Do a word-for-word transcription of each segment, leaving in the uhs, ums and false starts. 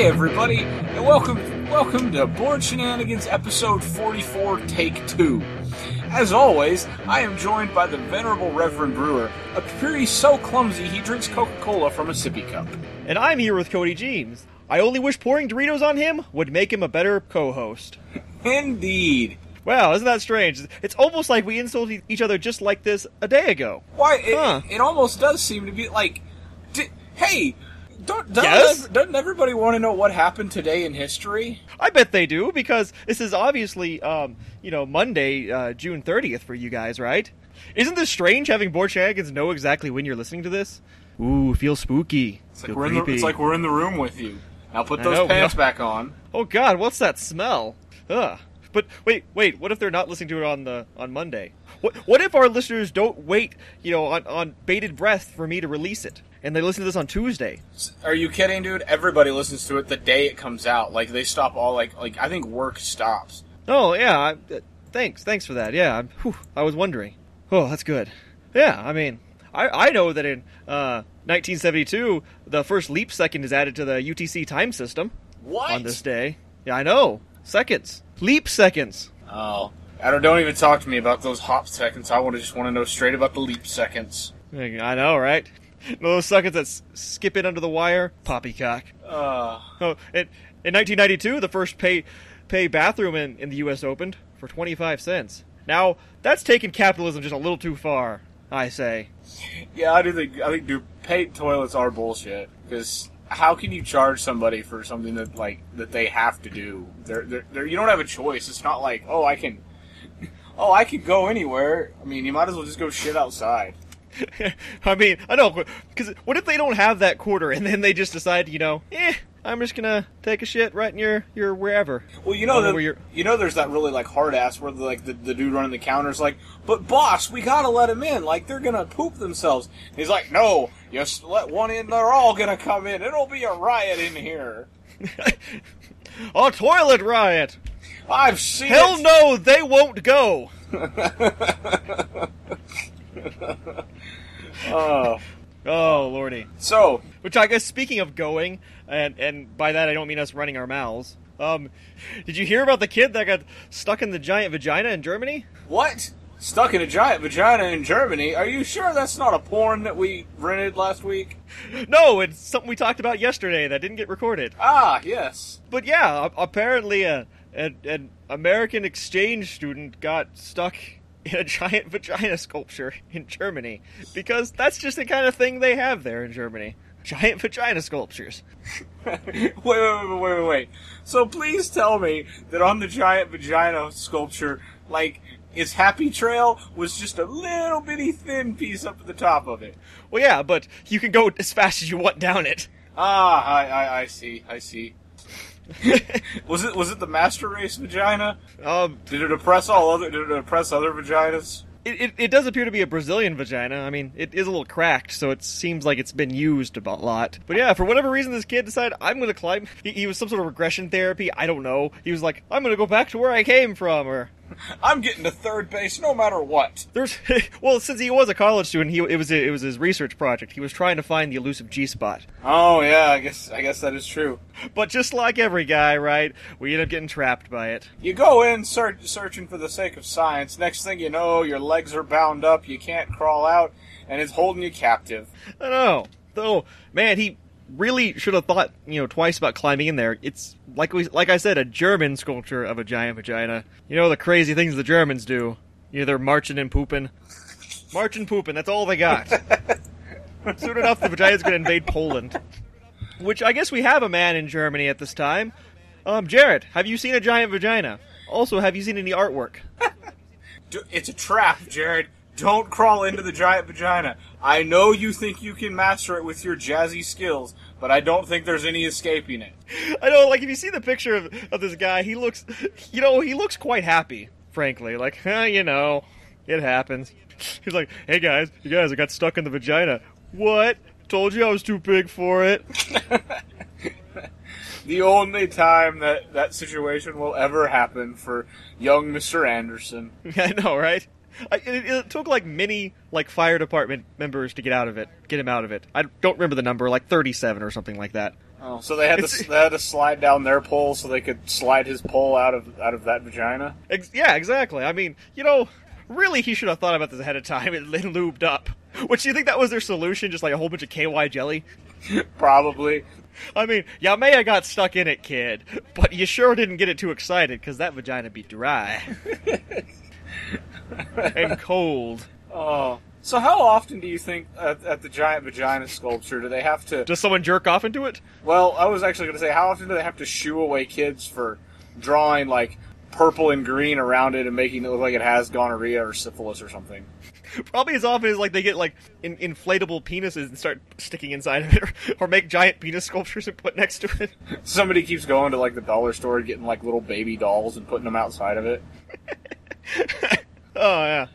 Hey everybody, and welcome welcome to Bored Shenanigans episode forty-four, take two. As always, I am joined by the venerable Reverend Brewer, a puree so clumsy he drinks Coca-Cola from a sippy cup. And I'm here with Cody Jeans. I only wish pouring Doritos on him would make him a better co-host. Indeed. Wow, isn't that strange? It's almost like we insulted each other just like this a day ago. Why, it, huh. it almost does seem to be like, d- hey, don't, don't yes? doesn't everybody want to know what happened today in history? I bet they do, because this is obviously, um, you know, Monday, uh, June thirtieth for you guys, right? Isn't this strange having Bored Shenanigans know exactly when you're listening to this? Ooh, feels spooky. It's like, feel we're, in the, it's like we're in the room with you. Now put those know, pants back on. Oh god, what's that smell? Ugh. But wait, wait. What if they're not listening to it on the on Monday? What what if our listeners don't wait, you know, on, on bated breath for me to release it, and they listen to this on Tuesday? Are you kidding, dude? Everybody listens to it the day it comes out. Like they stop all like like I think work stops. Oh yeah. I, uh, thanks, thanks for that. Yeah, I'm, whew, I was wondering. Oh, that's good. Yeah, I mean, I I know that in uh, nineteen seventy-two, the first leap second is added to the U T C time system. What? On this day? Yeah, I know. Seconds. Leap seconds. Oh. I don't, don't even talk to me about those hop seconds. I want to just want to know straight about the leap seconds. I know, right? Those seconds that s- skip in under the wire? Poppycock. Uh. Oh, it, in nineteen ninety-two, the first pay pay bathroom in, in the U S opened for twenty-five cents. Now, that's taking capitalism just a little too far, I say. Yeah, I do think, I think dude, paid toilets are bullshit, because how can you charge somebody for something that like that they have to do? They're, they're, they're, you don't have a choice. It's not like, oh, I can, oh, I could go anywhere. I mean, you might as well just go shit outside. I mean, I know, because what if they don't have that quarter and then they just decide, you know, eh, I'm just gonna take a shit right in your, your wherever. Well, you know, the, you know, there's that really like hard ass where the, like the, the dude running the counter's like, but boss, we gotta let them in. Like they're gonna poop themselves. And he's like, no. Just let one in, they're all gonna come in. It'll be a riot in here. A toilet riot! I've seen Hell it. No, they won't go! oh. oh, lordy. So, which I guess, speaking of going, and, and by that I don't mean us running our mouths, um, did you hear about the kid that got stuck in the giant vagina in Germany? What? Stuck in a giant vagina in Germany? Are you sure that's not a porn that we rented last week? No, it's something we talked about yesterday that didn't get recorded. Ah, yes. But yeah, apparently a, a, an American exchange student got stuck in a giant vagina sculpture in Germany, because that's just the kind of thing they have there in Germany. Giant vagina sculptures. wait, wait, wait, wait, wait. So please tell me that on the giant vagina sculpture, like, his happy trail was just a little bitty thin piece up at the top of it. Well, yeah, but you can go as fast as you want down it. Ah, I, I, I see, I see. was it was it the master race vagina? Um, did it oppress all other? Did it oppress other vaginas? It, it it does appear to be a Brazilian vagina. I mean, it is a little cracked, so it seems like it's been used a lot. But yeah, for whatever reason, this kid decided, I'm going to climb. He, he was some sort of regression therapy. I don't know. He was like, I'm going to go back to where I came from, or I'm getting to third base no matter what. There's well, since he was a college student, he it was it was his research project. He was trying to find the elusive G-spot. Oh yeah, I guess I guess that is true. But just like every guy, right? We end up getting trapped by it. You go in search, searching for the sake of science. Next thing you know, your legs are bound up, you can't crawl out, and it's holding you captive. I know. Though, man, he really should have thought, you know, twice about climbing in there. It's, like we, like I said, a German sculpture of a giant vagina. You know, the crazy things the Germans do. You know, they're marching and pooping. Marching, pooping, that's all they got. Soon enough, the vagina's going to invade Poland. Which, I guess we have a man in Germany at this time. Um, Jared, have you seen a giant vagina? Also, have you seen any artwork? It's a trap, Jared. Don't crawl into the giant vagina. I know you think you can master it with your jazzy skills, but I don't think there's any escaping it. I know, like, if you see the picture of, of this guy, he looks, you know, he looks quite happy, frankly. Like, huh, you know, it happens. He's like, hey guys, you guys, I got stuck in the vagina. What? Told you I was too big for it. The only time that that situation will ever happen for young Mister Anderson. I know, right? I, it, it took like many like fire department members to get out of it, get him out of it. I don't remember the number, like thirty-seven or something like that. Oh. So they had to, they had to slide down their pole so they could slide his pole out of out of that vagina. Ex- yeah, exactly. I mean, you know, really, he should have thought about this ahead of time and then lubed up. Which, do you think that was their solution? Just like a whole bunch of K Y jelly? Probably. I mean, y'all may have got stuck in it, kid, but you sure didn't get it too excited because that vagina be dry and cold. Oh. So how often do you think at, at the giant vagina sculpture do they have to... Does someone jerk off into it? Well, I was actually going to say, how often do they have to shoo away kids for drawing, like, purple and green around it and making it look like it has gonorrhea or syphilis or something? Probably as often as, like, they get, like, in- inflatable penises and start sticking inside of it, or, or make giant penis sculptures and put next to it. Somebody keeps going to, like, the dollar store and getting, like, little baby dolls and putting them outside of it. Oh, yeah.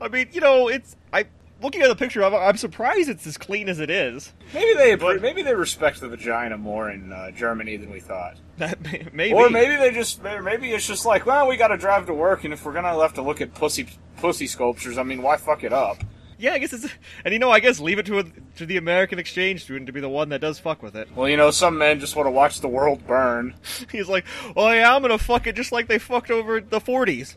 I mean, you know, it's... I looking at the picture of it, I'm surprised it's as clean as it is. Maybe they but, maybe they respect the vagina more in uh, Germany than we thought. That may, maybe, or maybe they just maybe it's just like, well, we got to drive to work, and if we're gonna have to look at pussy pussy sculptures, I mean, why fuck it up? Yeah, I guess it's, and you know, I guess leave it to a, to the American exchange student to be the one that does fuck with it. Well, you know, some men just want to watch the world burn. He's like, oh yeah, I'm gonna fuck it just like they fucked over the forties.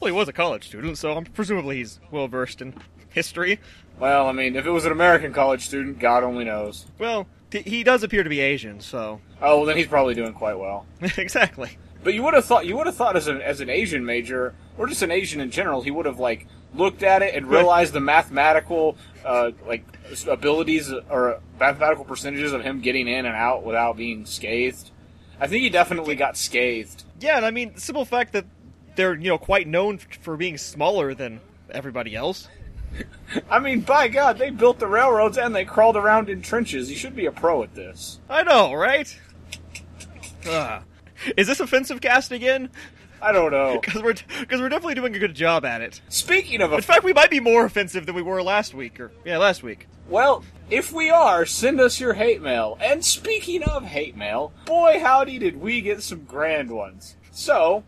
Well, he was a college student, so I'm presumably he's well-versed in history. Well, I mean, if it was an American college student, God only knows. Well, t- he does appear to be Asian, so... Oh, well, then he's probably doing quite well. Exactly. But you would have thought, you would have thought as an, as an Asian major, or just an Asian in general, he would have, like, looked at it and realized the mathematical, uh, like, abilities or mathematical percentages of him getting in and out without being scathed. I think he definitely got scathed. Yeah, and I mean, the simple fact that they're, you know, quite known for being smaller than everybody else. I mean, by God, they built the railroads and they crawled around in trenches. You should be a pro at this. I know, right? Uh, is this offensive cast again? I don't know. Because we're, because we're definitely doing a good job at it. Speaking of... A- in fact, we might be more offensive than we were last week. Or Yeah, last week. Well, if we are, send us your hate mail. And speaking of hate mail, boy howdy did we get some grand ones. So...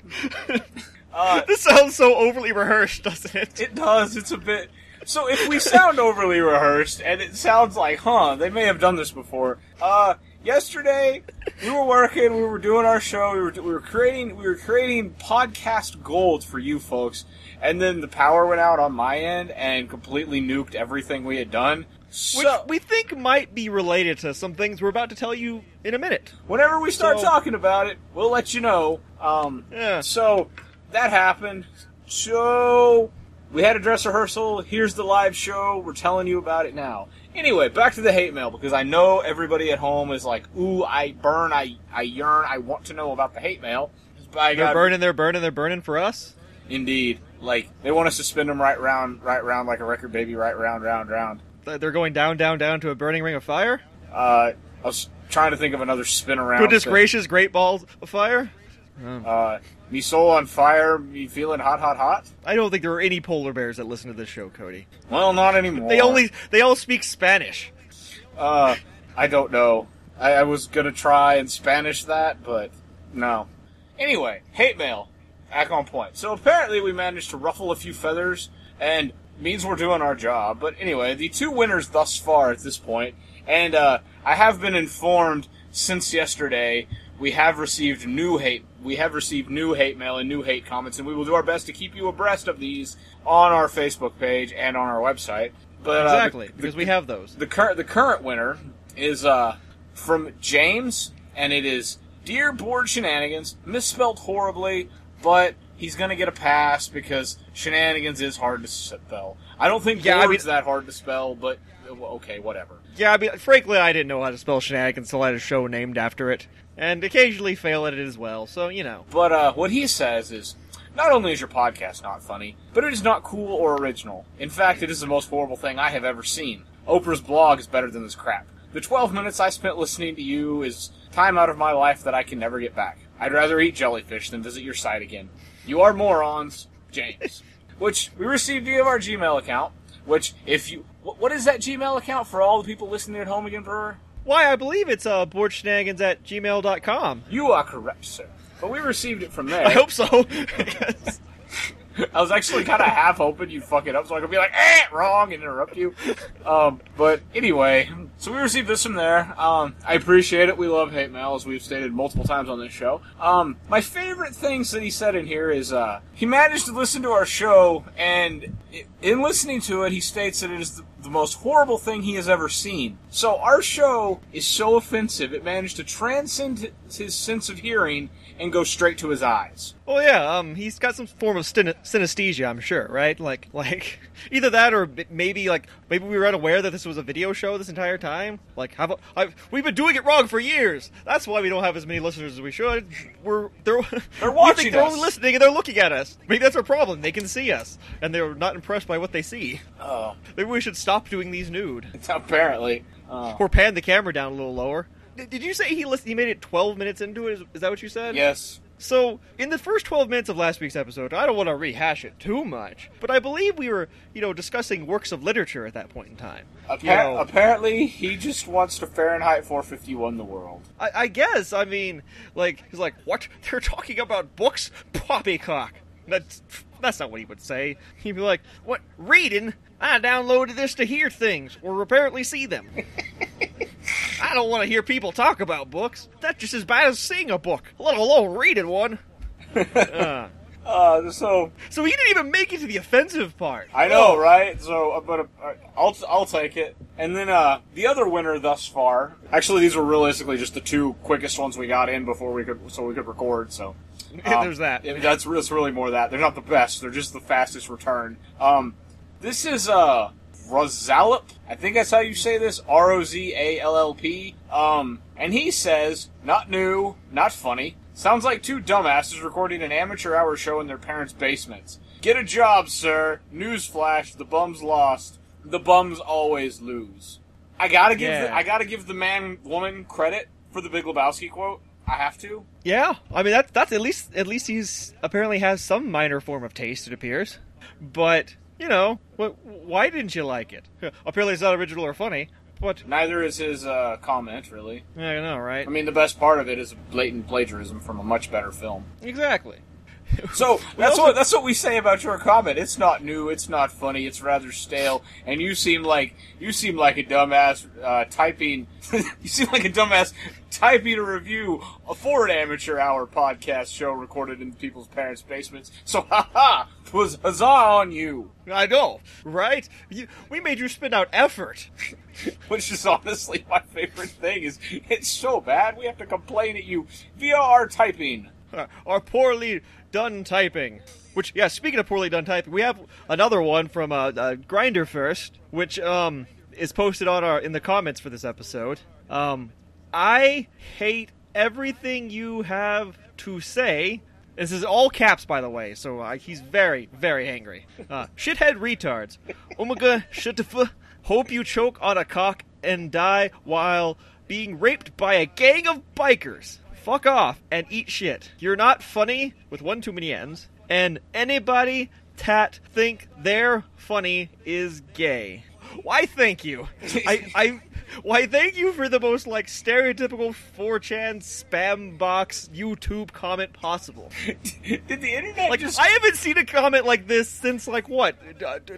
Uh, this sounds so overly rehearsed, doesn't it? It does. It's a bit... So if we sound overly rehearsed, and it sounds like, huh, they may have done this before. Uh, yesterday, we were working, we were doing our show, we were we were creating we were creating podcast gold for you folks, and then the power went out on my end and completely nuked everything we had done. So, which we think might be related to some things we're about to tell you in a minute. Whenever we start so, talking about it, we'll let you know. Um, yeah. So... That happened, so we had a dress rehearsal, here's the live show, we're telling you about it now. Anyway, back to the hate mail, because I know everybody at home is like, ooh, I burn, I, I yearn, I want to know about the hate mail. By they're God, burning, they're burning, they're burning for us? Indeed. Like, they want us to spin them right round, right round, like a record baby, right round, round, round. They're going down, down, down to a burning ring of fire? Uh, I was trying to think of another spin around. Goodness thing. Gracious, great balls of fire? Oh. Uh, me soul on fire, me feeling hot, hot, hot. I don't think there are any polar bears that listen to this show, Cody. Well, not anymore. They only, they all speak Spanish. Uh, I don't know. I, I was gonna try and Spanish that, but no. Anyway, hate mail. Back on point. So apparently we managed to ruffle a few feathers, and means we're doing our job. But anyway, the two winners thus far at this point, and uh, I have been informed since yesterday... We have received new hate. We have received new hate mail and new hate comments, and we will do our best to keep you abreast of these on our Facebook page and on our website. But, exactly, uh, the, because the, we have those. The current the current winner is uh, from James, and it is Dear Bored Shenanigans, misspelled horribly, but he's going to get a pass because shenanigans is hard to spell. I don't think yeah, bored's I mean, that hard to spell, but okay, whatever. Yeah, I mean, frankly, I didn't know how to spell shenanigans until I had a show named after it. And occasionally fail at it as well, so, you know. But uh, what he says is, not only is your podcast not funny, but it is not cool or original. In fact, it is the most horrible thing I have ever seen. Oprah's blog is better than this crap. The twelve minutes I spent listening to you is time out of my life that I can never get back. I'd rather eat jellyfish than visit your site again. You are morons, James. Which we received via our Gmail account, which if you... What is that Gmail account for all the people listening at home again, Brewer? Why, I believe it's uh, boardshenanigans at gmail dot com. You are correct, sir. But we received it from there. I hope so. I was actually kind of half hoping you'd fuck it up so I could be like, eh, wrong, and interrupt you. Um, but anyway, so we received this from there. Um, I appreciate it. We love hate mail, as we've stated multiple times on this show. Um, my favorite things that he said in here is, uh, he managed to listen to our show, and in listening to it, he states that it is the the most horrible thing he has ever seen. So our show is so offensive, it managed to transcend his sense of hearing and go straight to his eyes. Well, yeah, um, he's got some form of syn- synesthesia, I'm sure, right? Like, like either that or maybe, like, maybe we were unaware that this was a video show this entire time. Like, have a, I've, we've been doing it wrong for years. That's why we don't have as many listeners as we should. We're they're they're watching us. They're only listening and they're looking at us. Maybe that's our problem. They can see us, and they're not impressed by what they see. Oh, maybe we should stop doing these nude. Apparently, oh. Or pan the camera down a little lower. Did you say he list- he made it twelve minutes into it? Is, is that what you said? Yes. So, in the first twelve minutes of last week's episode, I don't want to rehash it too much, but I believe we were, you know, discussing works of literature at that point in time. Appar- you know, apparently, he just wants to Fahrenheit four fifty-one the world. I, I guess, I mean, like, he's like, what? They're talking about books? Poppycock. That's, that's not what he would say. He'd be like, what? Reading? I downloaded this to hear things, or apparently see them. I don't want to hear people talk about books. That's just as bad as seeing a book, let alone reading one. uh. Uh, so, so he didn't even make it to the offensive part. I know, oh. right? So, but uh, I'll I'll take it. And then uh, the other winner thus far. Actually, these were realistically just the two quickest ones we got in before we could, so we could record. So. Um, There's that. It, that's, that's really more that. They're not the best. They're just the fastest return. Um, this is uh. Rozallop, I think that's how you say this, R O Z A L L P, um, and he says, not new, not funny, sounds like two dumbasses recording an amateur hour show in their parents' basements. Get a job, sir, newsflash, the bum's lost, the bums always lose. I gotta give, yeah. the, I gotta give the man, woman credit for the Big Lebowski quote. I have to. Yeah, I mean, that, that's at least, at least he's apparently has some minor form of taste, it appears, but... You know, why didn't you like it? Apparently it's not original or funny, but... Neither is his uh, comment, really. Yeah, I know, right? I mean, the best part of it is blatant plagiarism from a much better film. Exactly. So, that's, also... what, that's what we say about your comment. It's not new, it's not funny, it's rather stale, and you seem like you seem like a dumbass uh, typing... you seem like a dumbass typing a review for an amateur hour podcast show recorded in people's parents' basements. So, haha! Was huzzah on you. I know, right? You, we made you spit out effort. Which is honestly my favorite thing, is it's so bad we have to complain at you via our typing. Our poorly done typing. Which, yeah, speaking of poorly done typing, we have another one from uh, uh, Grinder First, which um, is posted on our in the comments for this episode. Um, I hate everything you have to say. This is all caps, by the way, so uh, he's very, very angry. Uh, shithead retards. Omega shitfa. Hope you choke on a cock and die while being raped by a gang of bikers. Fuck off and eat shit. You're not funny, with one too many N's. And anybody that think they're funny is gay. Why, thank you. I... I Why, thank you for the most, like, stereotypical four chan spam box YouTube comment possible. Did the internet like, just... I haven't seen a comment like this since, like, what,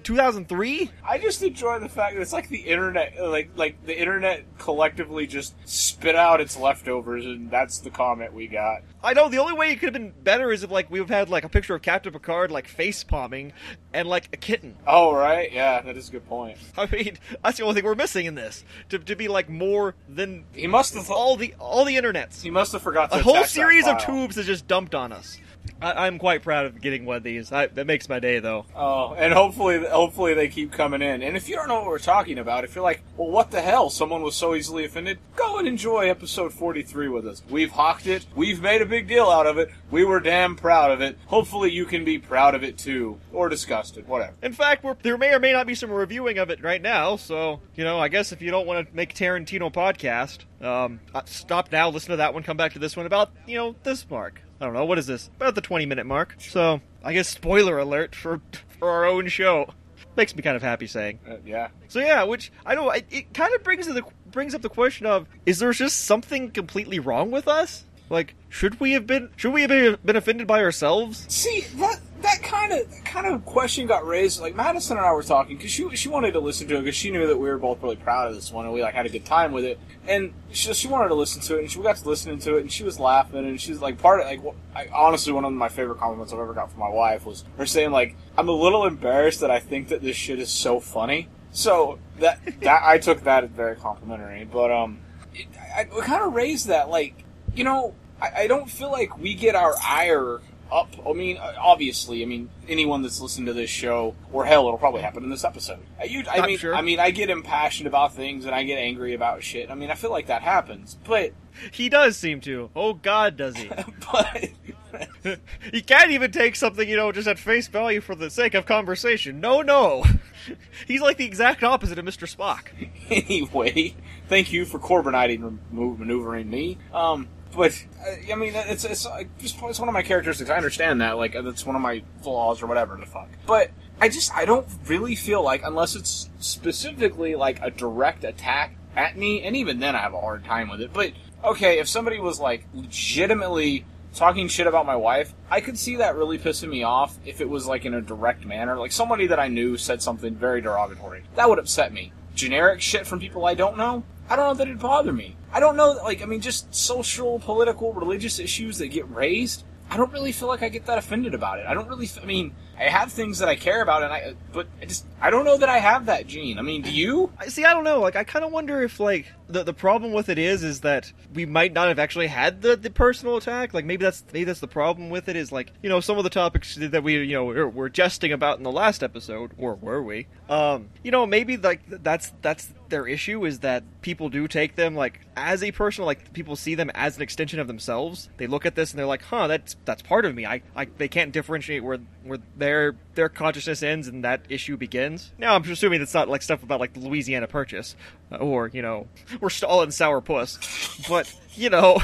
two thousand three? I just enjoy the fact that it's like the internet, like, like the internet collectively just spit out its leftovers, and that's the comment we got. I know, the only way it could have been better is if, like, we've had, like, a picture of Captain Picard, like, face-palming, and, like, a kitten. Oh, right? Yeah, that is a good point. I mean, that's the only thing we're missing in this. To To be like more than he must have all the all the internets. He must have forgot to a whole series of tubes is just dumped on us. I, I'm quite proud of getting one of these. I, that makes my day, though. Oh, and hopefully, hopefully they keep coming in. And if you don't know what we're talking about, if you're like, well, what the hell? Someone was so easily offended. Go and enjoy episode forty-three with us. We've hawked it. We've made a big deal out of it. We were damn proud of it. Hopefully, you can be proud of it too, or disgusted, whatever. In fact, we're, there may or may not be some reviewing of it right now. So, you know, I guess if you don't want to make Tarantino podcast, um, stop now, listen to that one, come back to this one about, you know, this mark. I don't know, what is this? About the twenty-minute mark. So, I guess spoiler alert for for our own show. Makes me kind of happy saying. Uh, yeah. So, yeah, which, I know, it, it kind of brings, the, brings up the question of, is there just something completely wrong with us? Like, should we have been should we have been offended by ourselves? See, that, that kind of that kind of question got raised. Like Madison and I were talking because she she wanted to listen to it because she knew that we were both really proud of this one and we like had a good time with it. And she she wanted to listen to it and she we got to listening to it and she was laughing and she's like part of like I, honestly one of my favorite compliments I've ever got from my wife was her saying like I'm a little embarrassed that I think that this shit is so funny. So that that I took that as very complimentary. But um, it, I, I kind of raised that like you know I, I don't feel like we get our ire up. I mean, obviously, I mean, anyone that's listened to this show, or hell, it'll probably happen in this episode. You, I Not mean, sure. I mean, I get impassioned about things and I get angry about shit. I mean, I feel like that happens, but he does seem to. Oh God, does he? But he can't even take something you know just at face value for the sake of conversation. No, no, he's like the exact opposite of Mister Spock. Anyway, thank you for Corbyniting maneuvering me. Um. But, I mean, it's it's just it's one of my characteristics. I understand that. Like, that's one of my flaws or whatever the fuck. But I just, I don't really feel like, unless it's specifically, like, a direct attack at me, and even then I have a hard time with it. But, okay, if somebody was, like, legitimately talking shit about my wife, I could see that really pissing me off if it was, like, in a direct manner. Like, somebody that I knew said something very derogatory. That would upset me. Generic shit from people I don't know? I don't know that it'd bother me. I don't know, like, I mean, just social, political, religious issues that get raised, I don't really feel like I get that offended about it. I don't really, I mean, I have things that I care about, and I, but I just, I don't know that I have that gene. I mean, do you? See, I don't know. Like, I kind of wonder if, like, the the problem with it is, is that we might not have actually had the, the personal attack. Like, maybe that's, maybe that's the problem with it is, like, you know, some of the topics that we, you know, were, were jesting about in the last episode, or were we? Um, you know, maybe, like, that's, that's, their issue is that people do take them like as a personal, like people see them as an extension of themselves. They look at this and they're like, huh, that's that's part of me. I, I they can't differentiate where where their their consciousness ends and that issue begins. Now I'm assuming that's not like stuff about like the Louisiana Purchase or, you know, we're Stalin Sourpuss. But you know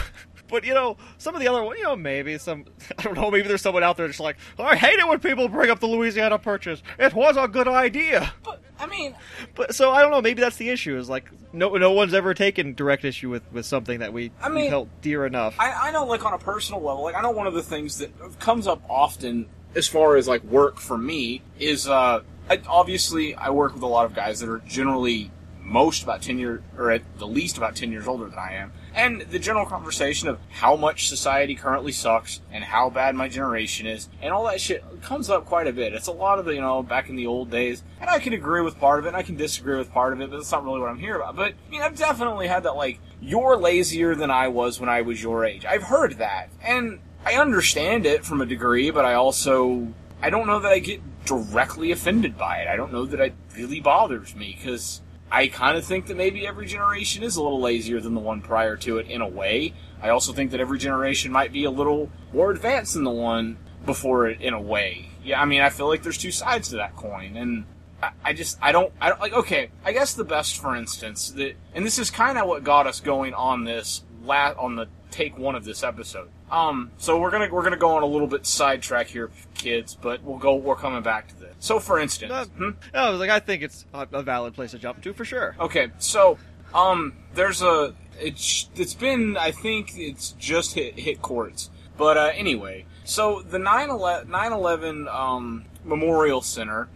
but you know, some of the other one, you know, maybe some I don't know, maybe there's someone out there that's like, I hate it when people bring up the Louisiana Purchase. It was a good idea. But I mean, but so I don't know. Maybe that's the issue. Is like no, no one's ever taken direct issue with, with something that we I mean, we held dear enough. I, I know, like on a personal level, like I know one of the things that comes up often as far as like work for me is uh, I, obviously I work with a lot of guys that are generally most about ten years or at the least about ten years older than I am, and the general conversation of how much society currently sucks and how bad my generation is and all that shit comes up quite a bit. It's a lot of the, you know, back in the old days, and I can agree with part of it and I can disagree with part of it, but that's not really what I'm here about. But I mean, I've definitely had that, like, you're lazier than I was when I was your age. I've heard that, and I understand it from a degree, but I also, I don't know that I get directly offended by it. I don't know that it really bothers me, because I kind of think that maybe every generation is a little lazier than the one prior to it in a way. I also think that every generation might be a little more advanced than the one before it in a way. Yeah, I mean, I feel like there's two sides to that coin, and I, I just, I don't, I don't, like, okay, I guess the best, for instance, that, and this is kind of what got us going on this, la- on the take one of this episode. Um, so we're gonna, we're gonna go on a little bit sidetrack here, kids, but we'll go, we're coming back to this. So, for instance, uh, hmm? no, like I think it's a valid place to jump to for sure. Okay, so um, there's a it's it's been I think it's just hit hit courts, but uh, anyway, so the nine eleven um, Memorial Center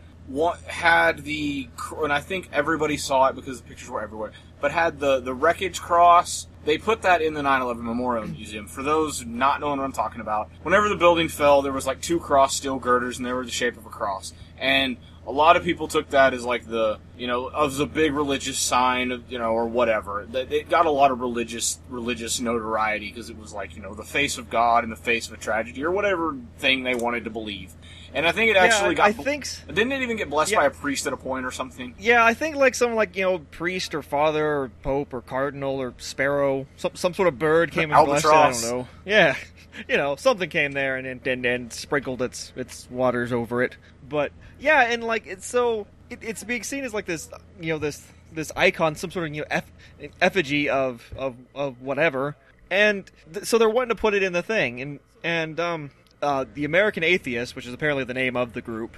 had the and I think everybody saw it because the pictures were everywhere, but had the the wreckage cross. They put that in the nine eleven Memorial Museum. For those not knowing what I'm talking about, whenever the building fell, there was like two cross steel girders, and they were the shape of a cross. And a lot of people took that as like the, you know, of the big religious sign of, you know, or whatever. It got a lot of religious religious notoriety because it was like, you know, the face of God in the face of a tragedy or whatever thing they wanted to believe. And I think it actually yeah, got... I think... Didn't it even get blessed yeah. by a priest at a point or something? Yeah, I think like some, like, you know, priest or father or pope or cardinal or sparrow, some some sort of bird came and blessed it, I don't know. Yeah, you know, something came there and and, and, and sprinkled its, its waters over it. But, yeah, and, like, it's so... It, it's being seen as, like, this, you know, this this icon, some sort of, you know, eff, effigy of, of, of whatever. And th- so they're wanting to put it in the thing. And, and um... Uh, the American Atheist, which is apparently the name of the group.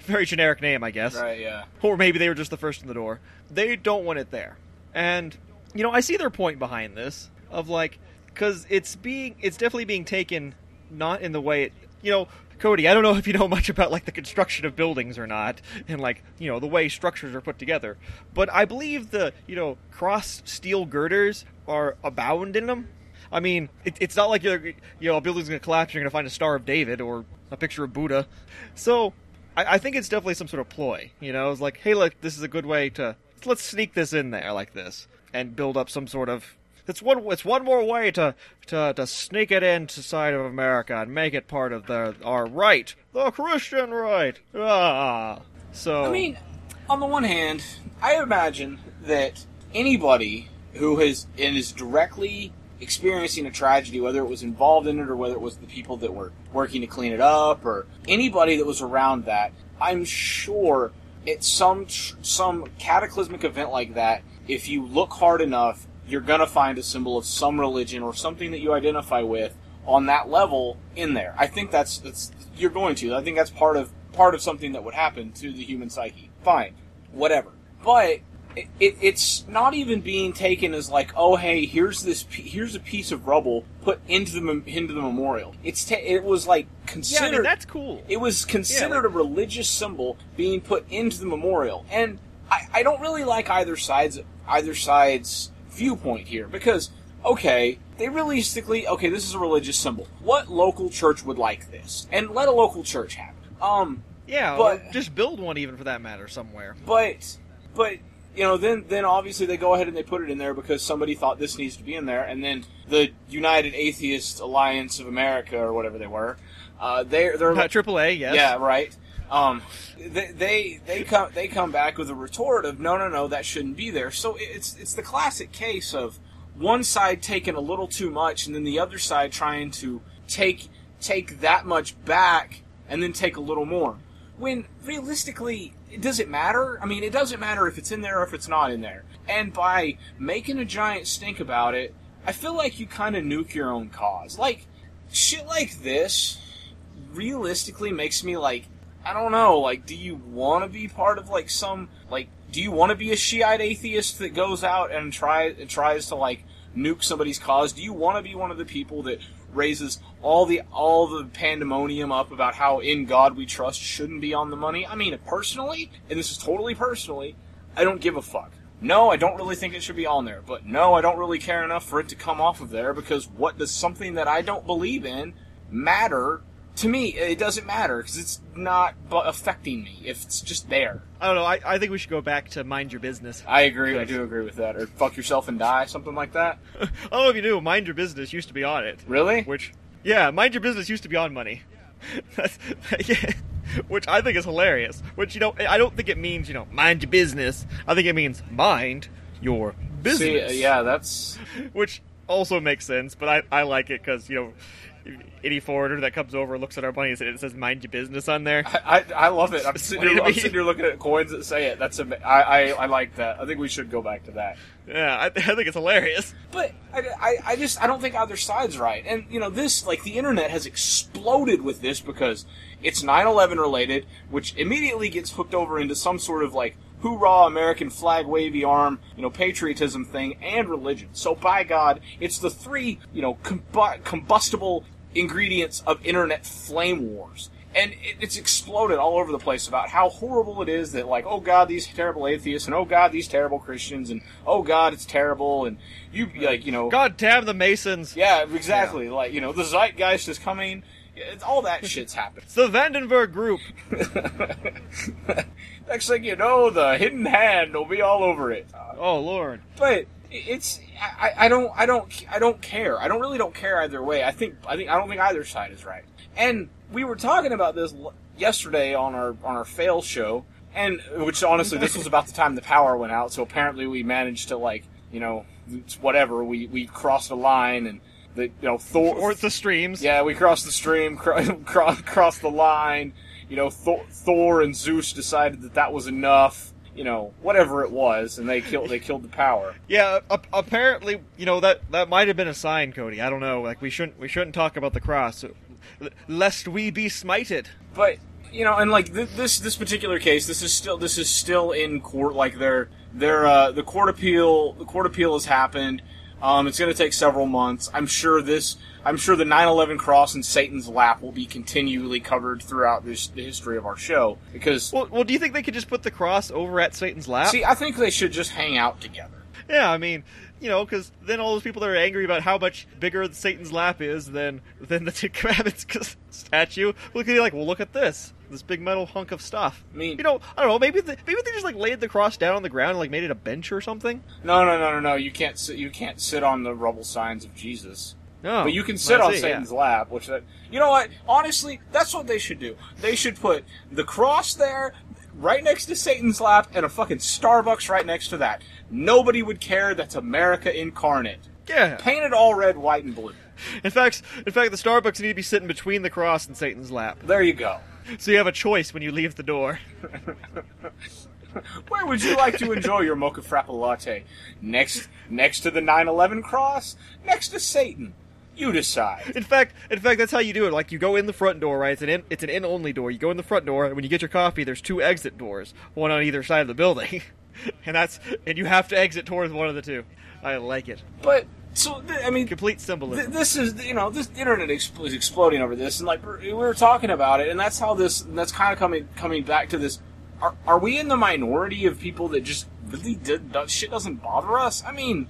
Very generic name, I guess. Right, yeah. Or maybe they were just the first in the door. They don't want it there. And, you know, I see their point behind this of, like, because it's being, it's definitely being taken not in the way, it, you know, Cody, I don't know if you know much about, like, the construction of buildings or not, and, like, you know, the way structures are put together, but I believe the, you know, crossed steel girders are abound in them. I mean, it, it's not like, you're, you know, a building's going to collapse, you're going to find a Star of David or a picture of Buddha. So, I, I think it's definitely some sort of ploy, you know? It's like, hey, look, this is a good way to, let's sneak this in there like this, and build up some sort of... It's one. It's one more way to, to, to sneak it into side of America and make it part of the our right, the Christian right. Ah. So. I mean, on the one hand, I imagine that anybody who has and is directly experiencing a tragedy, whether it was involved in it or whether it was the people that were working to clean it up or anybody that was around that, I'm sure at some some cataclysmic event like that, if you look hard enough, you're going to find a symbol of some religion or something that you identify with on that level in there. I think that's, that's you're going to. I think that's part of part of something that would happen to the human psyche. Fine. Whatever. But it, it, it's not even being taken as like, oh, hey, here's this, here's a piece of rubble put into the into the memorial. It's ta- It was like considered... Yeah, I mean, that's cool. It was considered yeah, like, a religious symbol being put into the memorial. And I, I don't really like either side's either side's... viewpoint here, because, okay, they realistically, okay, this is a religious symbol. What local church would like this? And let a local church have it. Um, yeah, but, just build one even for that matter somewhere. But, but, you know, then, then obviously they go ahead and they put it in there because somebody thought this needs to be in there, and then the United Atheist Alliance of America, or whatever they were, uh, they're... they're uh, triple A, yes. Yeah, right. Um, they, they, they come, they come back with a retort of, no, no, no, that shouldn't be there. So it's, it's the classic case of one side taking a little too much and then the other side trying to take, take that much back and then take a little more. When realistically, does it matter? I mean, it doesn't matter if it's in there or if it's not in there. And by making a giant stink about it, I feel like you kind of nuke your own cause. Like, shit like this realistically makes me like, I don't know, like, do you want to be part of, like, some, like, do you want to be a Shiite atheist that goes out and try, and tries to, like, nuke somebody's cause? Do you want to be one of the people that raises all the all the pandemonium up about how in God we trust shouldn't be on the money? I mean, personally, and this is totally personally, I don't give a fuck. No, I don't really think it should be on there, but no, I don't really care enough for it to come off of there, because what does something that I don't believe in matter? To me, it doesn't matter, because it's not bu- affecting me if it's just there. I don't know, I, I think we should go back to mind your business. I agree, I do agree with that. Or fuck yourself and die, something like that. Oh, if you do, mind your business used to be on it. Really? Which, yeah, mind your business used to be on money. That's, yeah, which I think is hilarious. Which, you know, I don't think it means, you know, mind your business. I think it means mind your business. See, yeah, that's... Which also makes sense, but I, I like it, because, you know... Any foreigner that comes over and looks at our money and it says "mind your business" on there. I, I, I love it. I'm sitting, here, I'm sitting here looking at coins that say it. That's a, I, I, I like that. I think we should go back to that. Yeah, I, I think it's hilarious. But I, I, I just I don't think either side's right. And you know this, like the internet has exploded with this because it's nine eleven related, which immediately gets hooked over into some sort of like hoorah American flag wavy arm, you know, patriotism thing and religion. So by God, it's the three, you know, combu- combustible. ingredients of internet flame wars. And it, it's exploded all over the place about how horrible it is that, like, oh God, these terrible atheists, and oh God, these terrible Christians, and oh God, it's terrible, and you, like, you know... God damn the Masons! Yeah, exactly. Yeah. Like, you know, the Zeitgeist is coming. It's, all that shit's happened. It's the Vandenberg Group. Next thing you know, the hidden hand will be all over it. Uh, oh, Lord. But... It's I, I don't I don't I don't care I don't really don't care either way I think I think I don't think either side is right. And we were talking about this yesterday on our on our fail show, and which honestly this was about the time the power went out, so apparently we managed to, like, you know, whatever, we we crossed a line and the, you know, Thor Forth the streams yeah we crossed the stream cro- crossed the line, you know, Thor, Thor and Zeus decided that that was enough. You know, whatever it was, and they killed. They killed the power. Yeah, a- apparently, you know, that that might have been a sign, Cody. I don't know. Like we shouldn't we shouldn't talk about the cross, lest we be smited. But you know, and like th- this this particular case, this is still this is still in court. Like they're they're uh, the court appeal. The court appeal has happened. Um, it's going to take several months. I'm sure this. I'm sure the nine eleven cross and Satan's lap will be continually covered throughout this, the history of our show. Because well, well, do you think they could just put the cross over at Satan's lap? See, I think they should just hang out together. Yeah, I mean, you know, because then all those people that are angry about how much bigger Satan's lap is than than the Ten Commandments statue, look at it like, well, look at this. This big metal hunk of stuff. I mean, you know, I don't know. Maybe the, maybe they just like laid the cross down on the ground and like made it a bench or something. No, no, no, no, no. You can't sit. You can't sit on the rubble signs of Jesus. No, but you can sit on it, Satan's yeah. lap. Which that, you know what? Honestly, that's what they should do. They should put the cross there, right next to Satan's lap, and a fucking Starbucks right next to that. Nobody would care. That's America incarnate. Yeah, painted all red, white, and blue. In fact, in fact, the Starbucks need to be sitting between the cross and Satan's lap. There you go. So you have a choice when you leave the door. Where would you like to enjoy your mocha frappe latte? Next next to the nine eleven cross? Next to Satan? You decide. In fact, in fact, that's how you do it. Like, you go in the front door, right? It's an in, it's an in-only door. You go in the front door, and when you get your coffee, there's two exit doors, one on either side of the building. And that's and you have to exit towards one of the two. I like it. But... So, th- I mean... Complete symbolism. Th- this is, you know, this the internet exp- is exploding over this, and, like, we were talking about it, and that's how this, and that's kind of coming coming back to this. Are, are we in the minority of people that just really did, do, shit doesn't bother us? I mean,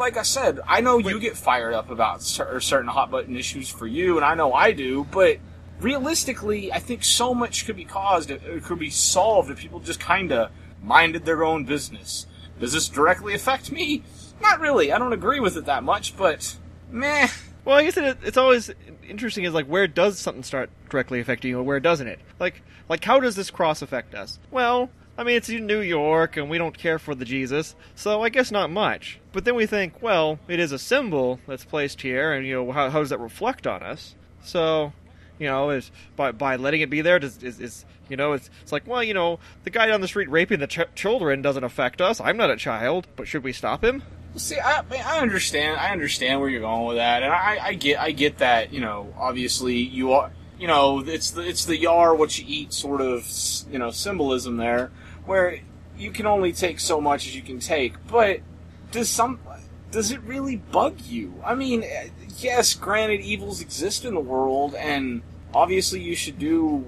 like I said, I know Wait. you get fired up about cer- certain hot-button issues for you, and I know I do, but realistically, I think so much could be caused, it could be solved if people just kind of minded their own business. Does this directly affect me? Not really. I don't agree with it that much, but meh. Well, I guess it, it's always interesting is, like, where does something start directly affecting you, or where doesn't it? Like, like how does this cross affect us? Well, I mean, it's in New York, and we don't care for the Jesus, so I guess not much. But then we think, well, it is a symbol that's placed here, and, you know, how, how does that reflect on us? So, you know, is by by letting it be there, does, is... is You know, it's it's like, well, you know, the guy down the street raping the ch- children doesn't affect us. I'm not a child, but should we stop him? See, I man, I understand, I understand where you're going with that, and I, I get, I get that. You know, obviously, you are, you know, it's the it's the you are what you eat sort of, you know, symbolism there, where you can only take so much as you can take. But does some, does it really bug you? I mean, yes, granted, evils exist in the world, and obviously, you should do,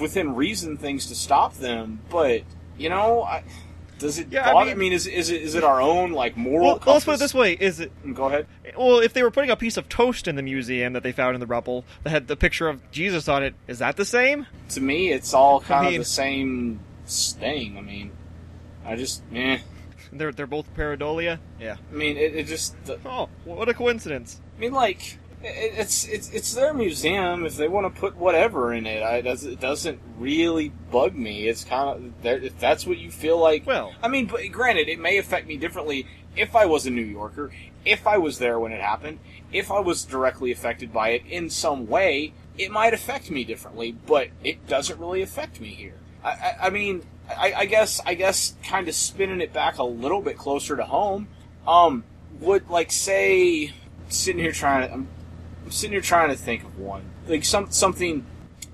within reason, things to stop them, but, you know, I, does it yeah, bother, I mean, I mean is, is it is it our own, like, moral well, compass? Let's put it this way, is it... Go ahead. Well, if they were putting a piece of toast in the museum that they found in the rubble that had the picture of Jesus on it, is that the same? To me, it's all kind I mean, of the same thing. I mean, I just, eh. They're, they're both pareidolia? Yeah. I mean, it, it just... The, oh, what a coincidence. I mean, like... It's it's it's their museum. If they want to put whatever in it, I, it, doesn't, it doesn't really bug me. It's kind of if that's what you feel like. Well, I mean, but granted, it may affect me differently if I was a New Yorker, if I was there when it happened, if I was directly affected by it in some way. It might affect me differently, but it doesn't really affect me here. I, I, I mean, I, I guess I guess kind of spinning it back a little bit closer to home. Um, would like say sitting here trying to. I'm, I'm sitting here trying to think of one, like some something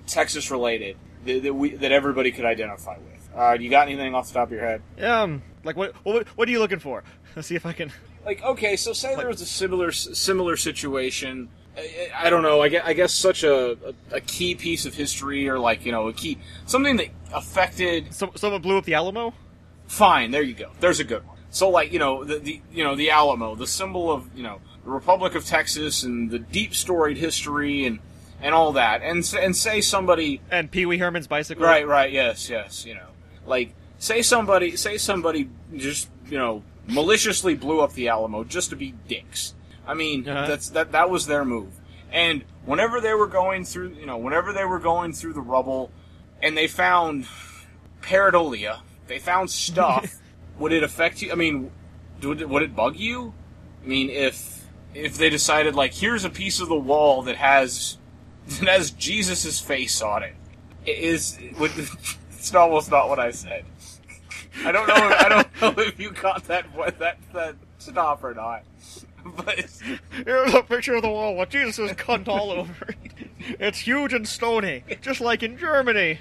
Texas related that, that we that everybody could identify with. Uh, you got anything off the top of your head? Yeah, um, like what what what are you looking for? Let's see if I can. Like, okay, so say like, there was a similar similar situation. I, I don't know. I guess, I guess such a, a a key piece of history, or like you know a key something that affected. So, someone blew up the Alamo. Fine, there you go. There's a good one. So like you know the, the you know the Alamo, the symbol of you know. the Republic of Texas and the deep storied history and, and all that, and and say somebody and Pee Wee Herman's bicycle, right, right, yes, yes, you know, like say somebody, say somebody just you know maliciously blew up the Alamo just to be dicks. I mean, uh-huh. that's that that was their move. And whenever they were going through, you know, whenever they were going through the rubble, and they found pareidolia, they found stuff. Would it affect you? I mean, would it, would it bug you? I mean, if If they decided, like, here's a piece of the wall that has that has Jesus' face on it, it is it would, it's almost not what I said. I don't know. If, I don't know if you got that that that stop or not. But it's, here's a picture of the wall with Jesus' cunt all over it. It's huge and stony, just like in Germany.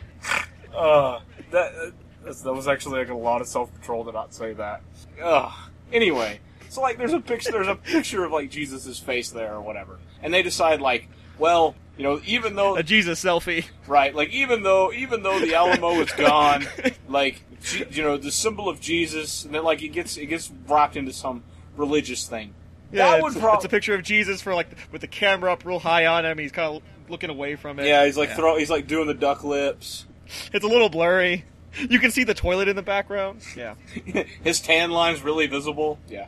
Uh, that that was actually like a lot of self-control to not say that. Uh, anyway. So like, there's a picture, there's a picture of like Jesus's face there or whatever, and they decide like, well, you know, even though a Jesus selfie, right? Like, even though, even though the Alamo is gone, like, you know, the symbol of Jesus, and then like it gets it gets wrapped into some religious thing. Yeah, that it's, would prob- it's a picture of Jesus for like with the camera up real high on him. He's kind of looking away from it. Yeah, he's like yeah. throw, he's like doing the duck lips. It's a little blurry. You can see the toilet in the background. Yeah, his tan line's really visible. Yeah.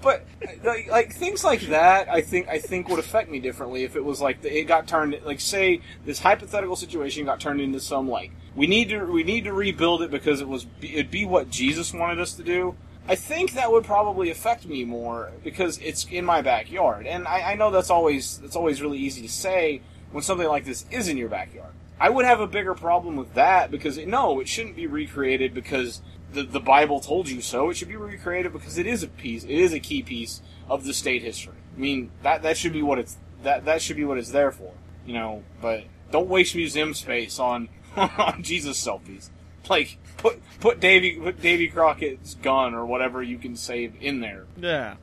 But like, like things like that, I think I think would affect me differently if it was like the, it got turned like say this hypothetical situation got turned into some like we need to we need to rebuild it because it was it'd be what Jesus wanted us to do. I think that would probably affect me more because it's in my backyard, and I, I know that's always that's always really easy to say when something like this is in your backyard. I would have a bigger problem with that because it, no, it shouldn't be recreated because. The, the Bible told you so. It should be recreated because it is a piece. It is a key piece of the state history. I mean, that that should be what it's that that should be what it's there for, you know. But don't waste museum space on on Jesus selfies. Like put put Davy put Davy Crockett's gun or whatever you can save in there. Yeah.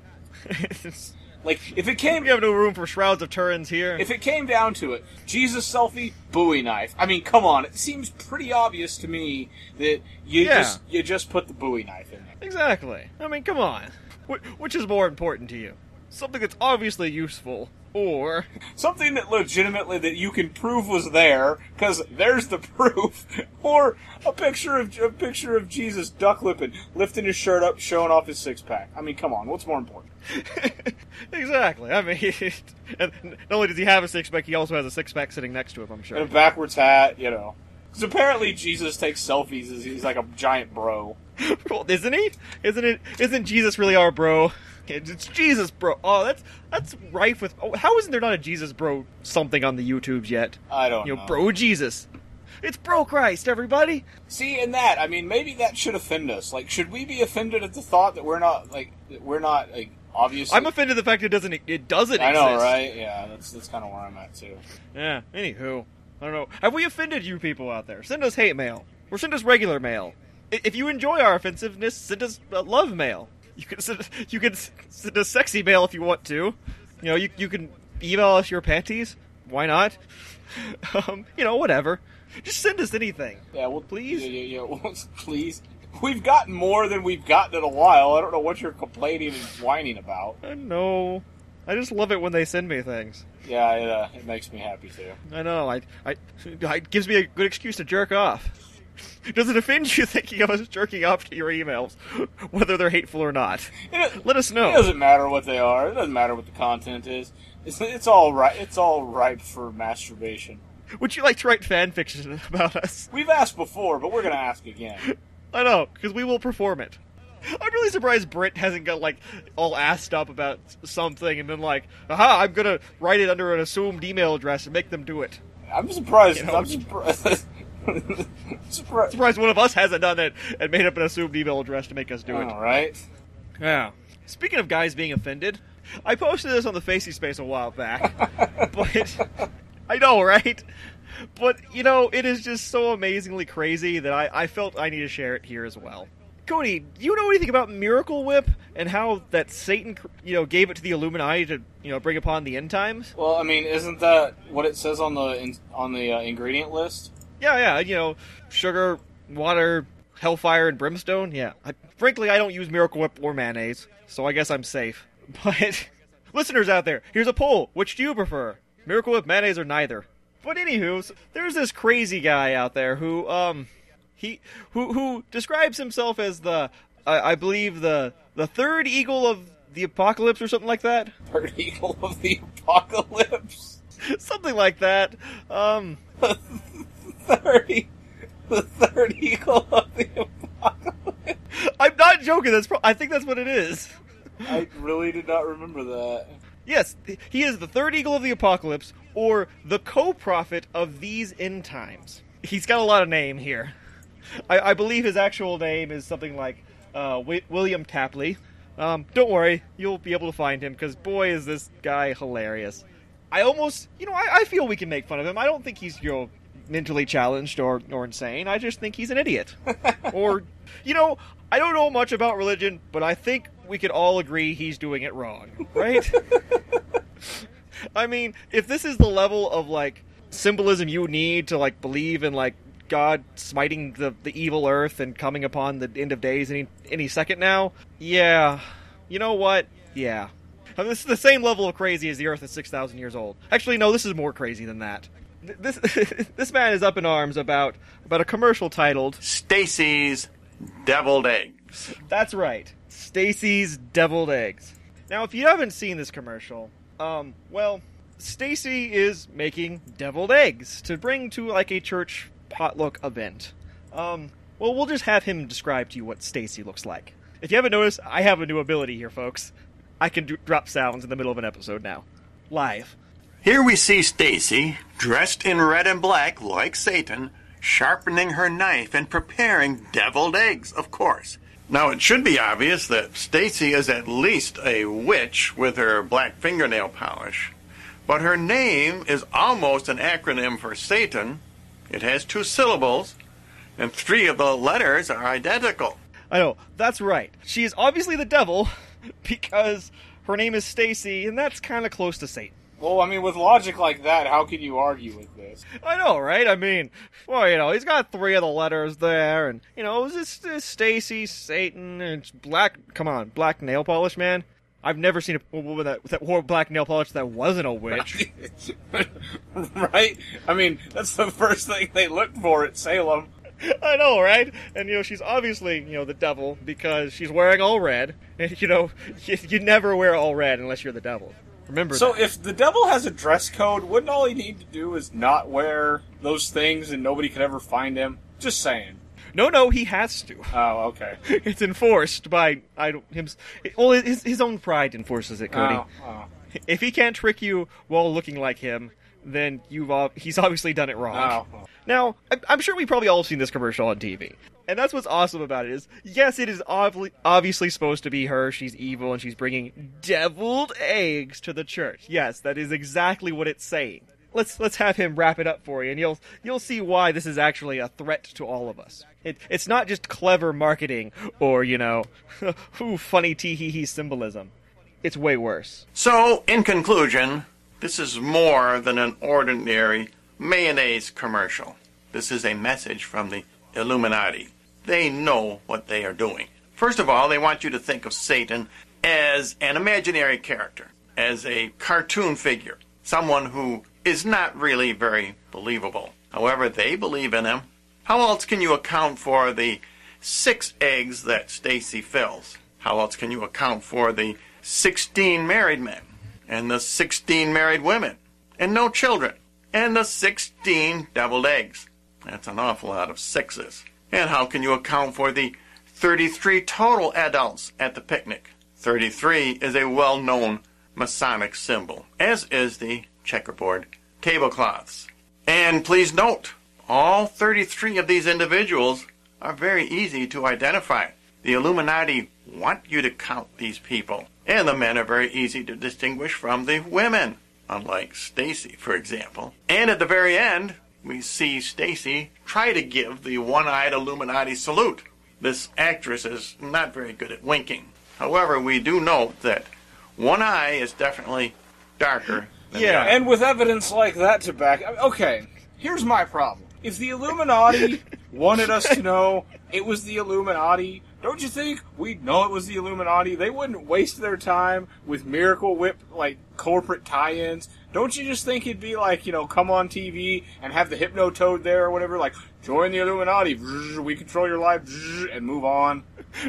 Like if it came, we have no room for shrouds of Turin's here. If it came down to it, Jesus selfie, Bowie knife. I mean, come on. It seems pretty obvious to me that you yeah. just you just put the Bowie knife in there. Exactly. I mean, come on. Wh- which is more important to you? Something that's obviously useful, or something that legitimately that you can prove was there, because there's the proof, or a picture of a picture of Jesus duck lipping, lifting his shirt up, showing off his six pack. I mean, come on. What's more important? Exactly. I mean, and not only does he have a six pack, he also has a six pack sitting next to him. I'm sure. And a backwards hat, you know. Because apparently Jesus takes selfies as he's like a giant bro. Well, isn't he? Isn't it? Isn't Jesus really our bro? It's Jesus, bro. Oh, that's that's rife with. Oh, how isn't there not a Jesus, bro? Something on the YouTubes yet? I don't you know, know. Bro, Jesus. It's bro Christ, everybody. See, in that, I mean, maybe that should offend us. Like, should we be offended at the thought that we're not like that we're not like obviously? I'm offended at the fact that it doesn't it doesn't. I know, exist. Right? Yeah, that's that's kind of where I'm at too. Yeah. Anywho, I don't know. Have we offended you people out there? Send us hate mail, or send us regular mail. If you enjoy our offensiveness, send us love mail. You can send, you can send a sexy mail if you want to. You know, you you can email us your panties. Why not? Um, you know, whatever. Just send us anything. Yeah, well, please. Yeah, yeah, yeah. Well, please. We've gotten more than we've gotten in a while. I don't know what you're complaining and whining about. I know. I just love it when they send me things. Yeah, it, uh, it makes me happy too. I know. I, I, it gives me a good excuse to jerk off. Does it offend you thinking of us jerking off to your emails, whether they're hateful or not? Let us know. It doesn't matter what they are. It doesn't matter what the content is. It's, it's all right. It's all ripe for masturbation. Would you like to write fan fiction about us? We've asked before, but we're going to ask again. I know, because we will perform it. I'm really surprised Britt hasn't got, like, all assed up about something and been like, aha, I'm going to write it under an assumed email address and make them do it. I'm surprised. You know? I'm surprised. Surprise. Surprised one of us hasn't done that and made up an assumed email address to make us do it. All right. Yeah. Speaking of guys being offended, I posted this on the Facey Space a while back. But I know, right? But, you know, it is just so amazingly crazy that I, I felt I need to share it here as well. Cody, do you know anything about Miracle Whip and how that Satan, you know, gave it to the Illuminati to, you know, bring upon the end times? Well, I mean, isn't that what it says on the on the uh, ingredient list? Yeah, yeah, you know, sugar, water, hellfire, and brimstone, yeah. I, frankly, I don't use Miracle Whip or mayonnaise, so I guess I'm safe. But, listeners out there, here's a poll. Which do you prefer? Miracle Whip, mayonnaise, or neither? But anywho, so there's this crazy guy out there who, um, he, who, who describes himself as the, uh, I believe, the, the Third Eagle of the Apocalypse or something like that? Third Eagle of the Apocalypse? Something like that. Um... Thirty, the third eagle of the apocalypse. I'm not joking. That's pro- I think that's what it is. I really did not remember that. Yes, he is the third eagle of the apocalypse, or the co-prophet of these end times. He's got a lot of name here. I, I believe his actual name is something like uh, w- William Tapley. Um, don't worry, you'll be able to find him because boy, is this guy hilarious. I almost, you know, I, I feel we can make fun of him. I don't think he's, you know, mentally challenged or, or insane. I just think he's an idiot. Or, you know, I don't know much about religion, but I think we could all agree he's doing it wrong, right? I mean, if this is the level of, like, symbolism you need to, like, believe in, like, God smiting the, the evil earth and coming upon the end of days any any second now, yeah. You know what? Yeah. I mean, this is the same level of crazy as the earth is six thousand years old. Actually, no, this is more crazy than that. This this man is up in arms about, about a commercial titled... Stacy's Deviled Eggs. That's right. Stacy's Deviled Eggs. Now, if you haven't seen this commercial... Um, well, Stacy is making deviled eggs to bring to, like, a church potluck event. Um, well, we'll just have him describe to you what Stacy looks like. If you haven't noticed, I have a new ability here, folks. I can do- drop sounds in the middle of an episode now. Live. Here we see Stacy, dressed in red and black, like Satan, sharpening her knife and preparing deviled eggs, of course. Now, it should be obvious that Stacy is at least a witch with her black fingernail polish, but her name is almost an acronym for Satan. It has two syllables, and three of the letters are identical. I know, that's right. She is obviously the devil because her name is Stacy, and that's kind of close to Satan. Well, I mean, with logic like that, how could you argue with this? I know, right? I mean, well, you know, he's got three of the letters there, and, you know, it's, it's Stacy, Satan, and it's black, come on, black nail polish, man. I've never seen a woman that, that wore black nail polish that wasn't a witch. Right? I mean, that's the first thing they look for at Salem. I know, right? And, you know, she's obviously, you know, the devil because she's wearing all red, and, you know, you, you never wear all red unless you're the devil. Remember so that. If the devil has a dress code, wouldn't all he need to do is not wear those things and nobody could ever find him? Just saying. No, no, he has to. Oh, okay. It's enforced by I don't, him. Well, his, his own pride enforces it, Cody. Oh, oh. If he can't trick you while looking like him, then you've he's obviously done it wrong. Oh. Now, I'm sure we've probably all seen this commercial on T V. And that's what's awesome about it is, yes, it is obvi- obviously supposed to be her. She's evil, and she's bringing deviled eggs to the church. Yes, that is exactly what it's saying. Let's let's have him wrap it up for you, and you'll you'll see why this is actually a threat to all of us. It it's not just clever marketing or, you know, ooh, funny tee-hee-hee symbolism. It's way worse. So, in conclusion, this is more than an ordinary mayonnaise commercial. This is a message from the Illuminati. They know what they are doing. First of all, they want you to think of Satan as an imaginary character, as a cartoon figure, someone who is not really very believable. However, they believe in him. How else can you account for the six eggs that Stacy fills? How else can you account for the sixteen married men and the sixteen married women and no children and the sixteen deviled eggs? That's an awful lot of sixes. And how can you account for the thirty-three total adults at the picnic? thirty-three is a well-known Masonic symbol, as is the checkerboard tablecloths. And please note, all thirty-three of these individuals are very easy to identify. The Illuminati want you to count these people, and the men are very easy to distinguish from the women, unlike Stacy, for example. And at the very end, we see Stacy try to give the one-eyed Illuminati salute. This actress is not very good at winking. However, we do note that one eye is definitely darker than the other. Yeah, and with evidence like that to back... Okay, here's my problem. If the Illuminati wanted us to know it was the Illuminati, don't you think we'd know it was the Illuminati? They wouldn't waste their time with Miracle Whip, like, corporate tie-ins. Don't you just think it'd be like, you know, come on T V and have the Hypnotoad there or whatever, like, join the Illuminati, we control your life, and move on?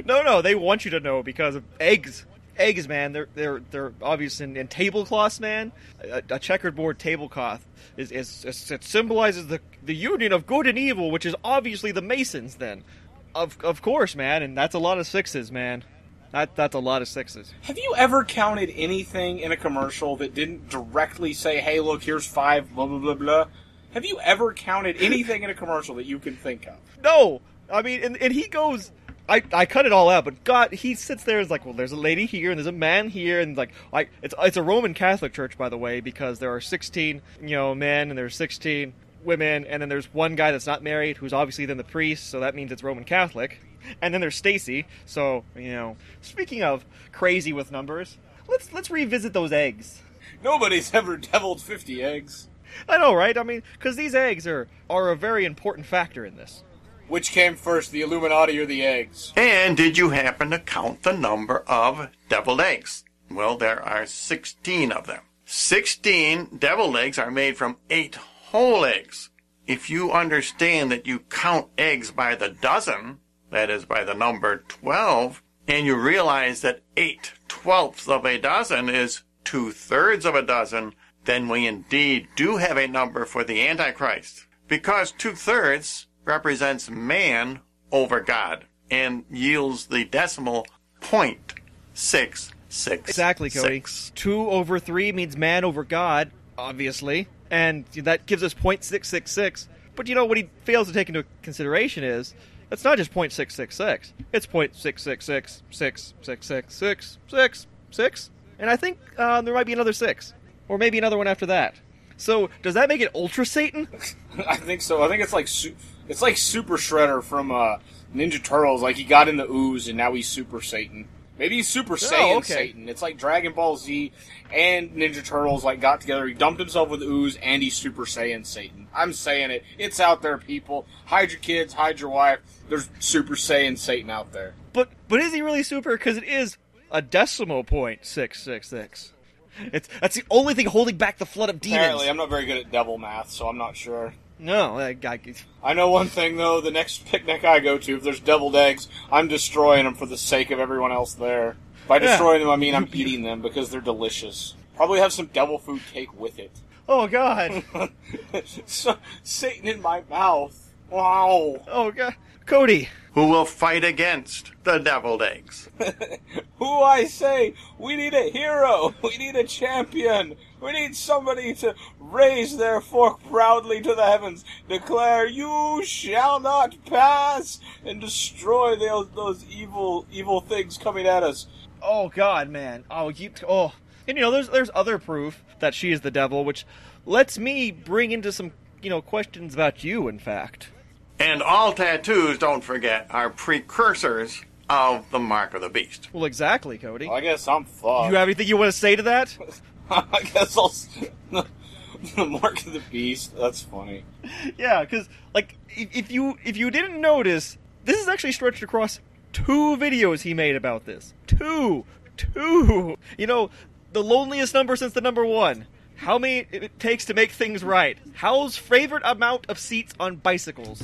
No, no, they want you to know because of eggs. Eggs, man, they're they're they're obvious. And, and tablecloths, man, a, a checkerboard tablecloth is, is, is it symbolizes the the union of good and evil, which is obviously the Masons. Then, of of course, man, and that's a lot of sixes, man. That, that's a lot of sixes. Have you ever counted anything in a commercial that didn't directly say, hey, look, here's five, blah, blah, blah, blah? Have you ever counted anything in a commercial that you can think of? No. I mean, and, and he goes, I, I cut it all out, but God, he sits there and is like, well, there's a lady here, and there's a man here, and like, I, it's, it's a Roman Catholic church, by the way, because there are sixteen, you know, men, and there are sixteen women, and then there's one guy that's not married, who's obviously then the priest, so that means it's Roman Catholic. And then there's Stacy, so, you know, speaking of crazy with numbers, let's let's revisit those eggs. Nobody's ever deviled fifty eggs. I know, right? I mean, because these eggs are, are a very important factor in this. Which came first, the Illuminati or the eggs? And did you happen to count the number of deviled eggs? Well, there are sixteen of them. sixteen deviled eggs are made from eight whole eggs. If you understand that you count eggs by the dozen, that is by the number twelve, and you realize that eight twelfths of a dozen is two-thirds of a dozen, then we indeed do have a number for the Antichrist. Because two-thirds represents man over God and yields the decimal point six six. Exactly, Cody. Six. Two over three means man over God, obviously, and that gives us point six six six. But you know what he fails to take into consideration is it's not just point six six six. It's point six six six six six six six six six. And I think uh, there might be another six, or maybe another one after that. So does that make it Ultra Satan? I think so. I think it's like su- it's like Super Shredder from uh, Ninja Turtles. Like he got in the ooze and now he's Super Satan. Maybe he's Super oh, Saiyan okay. Satan. It's like Dragon Ball Z and Ninja Turtles like got together. He dumped himself with ooze and he's Super Saiyan Satan. I'm saying it. It's out there, people. Hide your kids. Hide your wife. There's Super Saiyan Satan out there. But but is he really super? Because it is a decimal point six six six. It's that's the only thing holding back the flood of demons. Apparently, I'm not very good at devil math, so I'm not sure. No, that guy. I know one thing though. The next picnic I go to, if there's deviled eggs, I'm destroying them for the sake of everyone else there. By destroying yeah. them, I mean I'm eating them because they're delicious. Probably have some devil food cake with it. Oh God! So, Satan in my mouth. Wow. Oh God, Cody. Who will fight against the deviled eggs? Who I say, we need a hero, we need a champion, we need somebody to raise their fork proudly to the heavens, declare, you shall not pass, and destroy those, those evil, evil things coming at us. Oh God, man. Oh, you, oh. And you know, there's, there's other proof that she is the devil, which lets me bring into some, you know, questions about you, in fact. And all tattoos, don't forget, are precursors of the Mark of the Beast. Well, exactly, Cody. Well, I guess I'm fucked. You have anything you want to say to that? I guess I'll... The Mark of the Beast, that's funny. Yeah, because, like, if you if you didn't notice, this is actually stretched across two videos he made about this. Two! Two! You know, the loneliest number since the number one. How many it takes to make things right. Howl's favorite amount of seats on bicycles.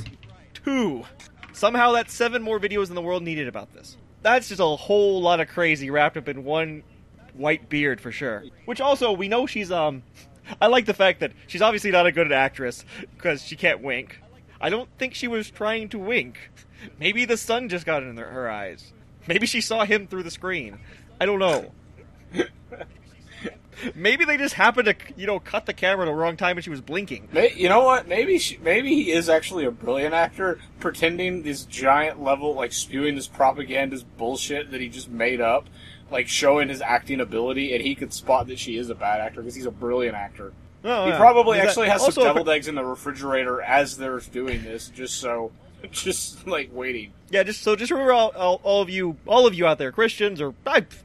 Two. Somehow that's seven more videos in the world needed about this. That's just a whole lot of crazy wrapped up in one white beard for sure. Which also, we know she's, um... I like the fact that she's obviously not a good actress because she can't wink. I don't think she was trying to wink. Maybe the sun just got in her eyes. Maybe she saw him through the screen. I don't know. Maybe they just happened to, you know, cut the camera at the wrong time and she was blinking. You know what? Maybe she, maybe he is actually a brilliant actor pretending this giant level, like spewing this propagandist bullshit that he just made up, like showing his acting ability, and he could spot that she is a bad actor because he's a brilliant actor. Oh, he yeah. probably is actually that, has some deviled eggs in the refrigerator as they're doing this, just so... Just, like, waiting. Yeah, just so just remember all, all, all of you all of you out there, Christians, or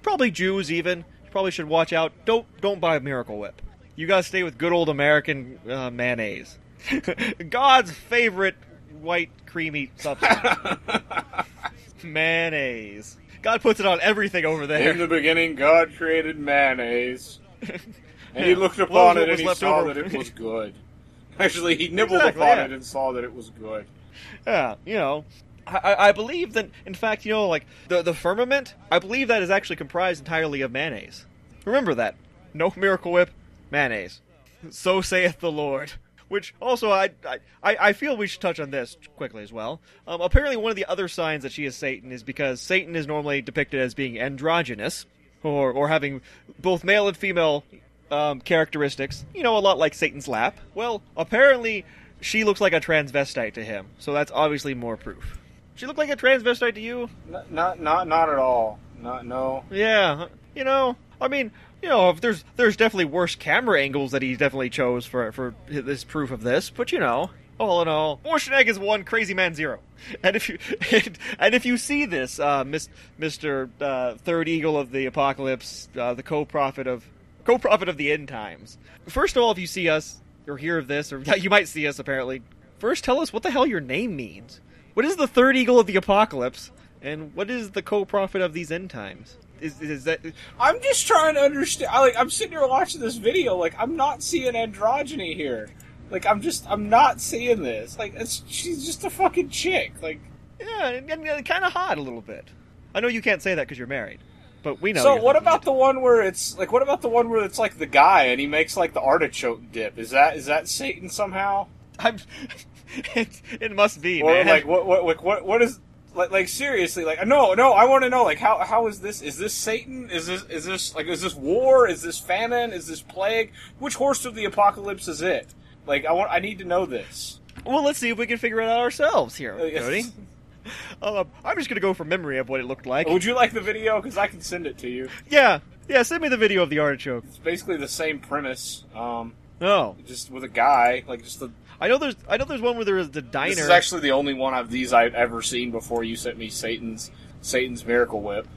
probably Jews even, probably should watch out. Don't don't buy a Miracle Whip. You gotta stay with good old American uh, mayonnaise. God's favorite white creamy substance. Mayonnaise. God puts it on everything over there. In the beginning, God created mayonnaise. And yeah. he looked upon well, it and he saw over. that it was good. Actually, he nibbled exactly, upon yeah. it and saw that it was good. Yeah, you know... I, I believe that, in fact, you know, like, the the firmament, I believe that is actually comprised entirely of mayonnaise. Remember that. No Miracle Whip, mayonnaise. So saith the Lord. Which, also, I I, I feel we should touch on this quickly as well. Um, apparently, one of the other signs that she is Satan is because Satan is normally depicted as being androgynous, or, or having both male and female um, characteristics, you know, a lot like Satan's lap. Well, apparently, she looks like a transvestite to him, so that's obviously more proof. She look like a transvestite to you? Not, not, not, not at all. Not, no. Yeah, you know, I mean, you know, if there's there's definitely worse camera angles that he definitely chose for for this proof of this, but you know, all in all, Bored Shenanigans one, Crazy Man zero. And if you and, and if you see this, uh, Mister Uh, Third Eagle of the Apocalypse, uh, the co-prophet of co-prophet of the end times. First of all, if you see us or hear of this, or you might see us apparently, first tell us what the hell your name means. What is the Third Eagle of the Apocalypse, and what is the co-prophet of these end times? Is, is that? Is... I'm just trying to understand. I, like, I'm sitting here watching this video. Like, I'm not seeing androgyny here. Like, I'm just, I'm not seeing this. Like, it's, she's just a fucking chick. Like, yeah, and, and kind of hot a little bit. I know you can't say that because you're married, but we know. So, what about the one where it's like? What about the one where it's like the guy and he makes like the artichoke dip? Is that is that Satan somehow? I'm. It, it must be, or, man. Like, what, what, what, what is? Like, like seriously, like no, no. I want to know, like, how, how is this? Is this Satan? Is this, is this like, is this war? Is this famine? Is this plague? Which horse of the apocalypse is it? Like, I want, I need to know this. Well, let's see if we can figure it out ourselves here, Cody. uh, I'm just gonna go from memory of what it looked like. Would you like the video? Because I can send it to you. Yeah, yeah. Send me the video of the artichoke. It's basically the same premise. Um, no, just with a guy, like just the. I know there's I know there's one where there is the diner. This is actually the only one of these I've ever seen before you sent me Satan's Satan's Miracle Whip.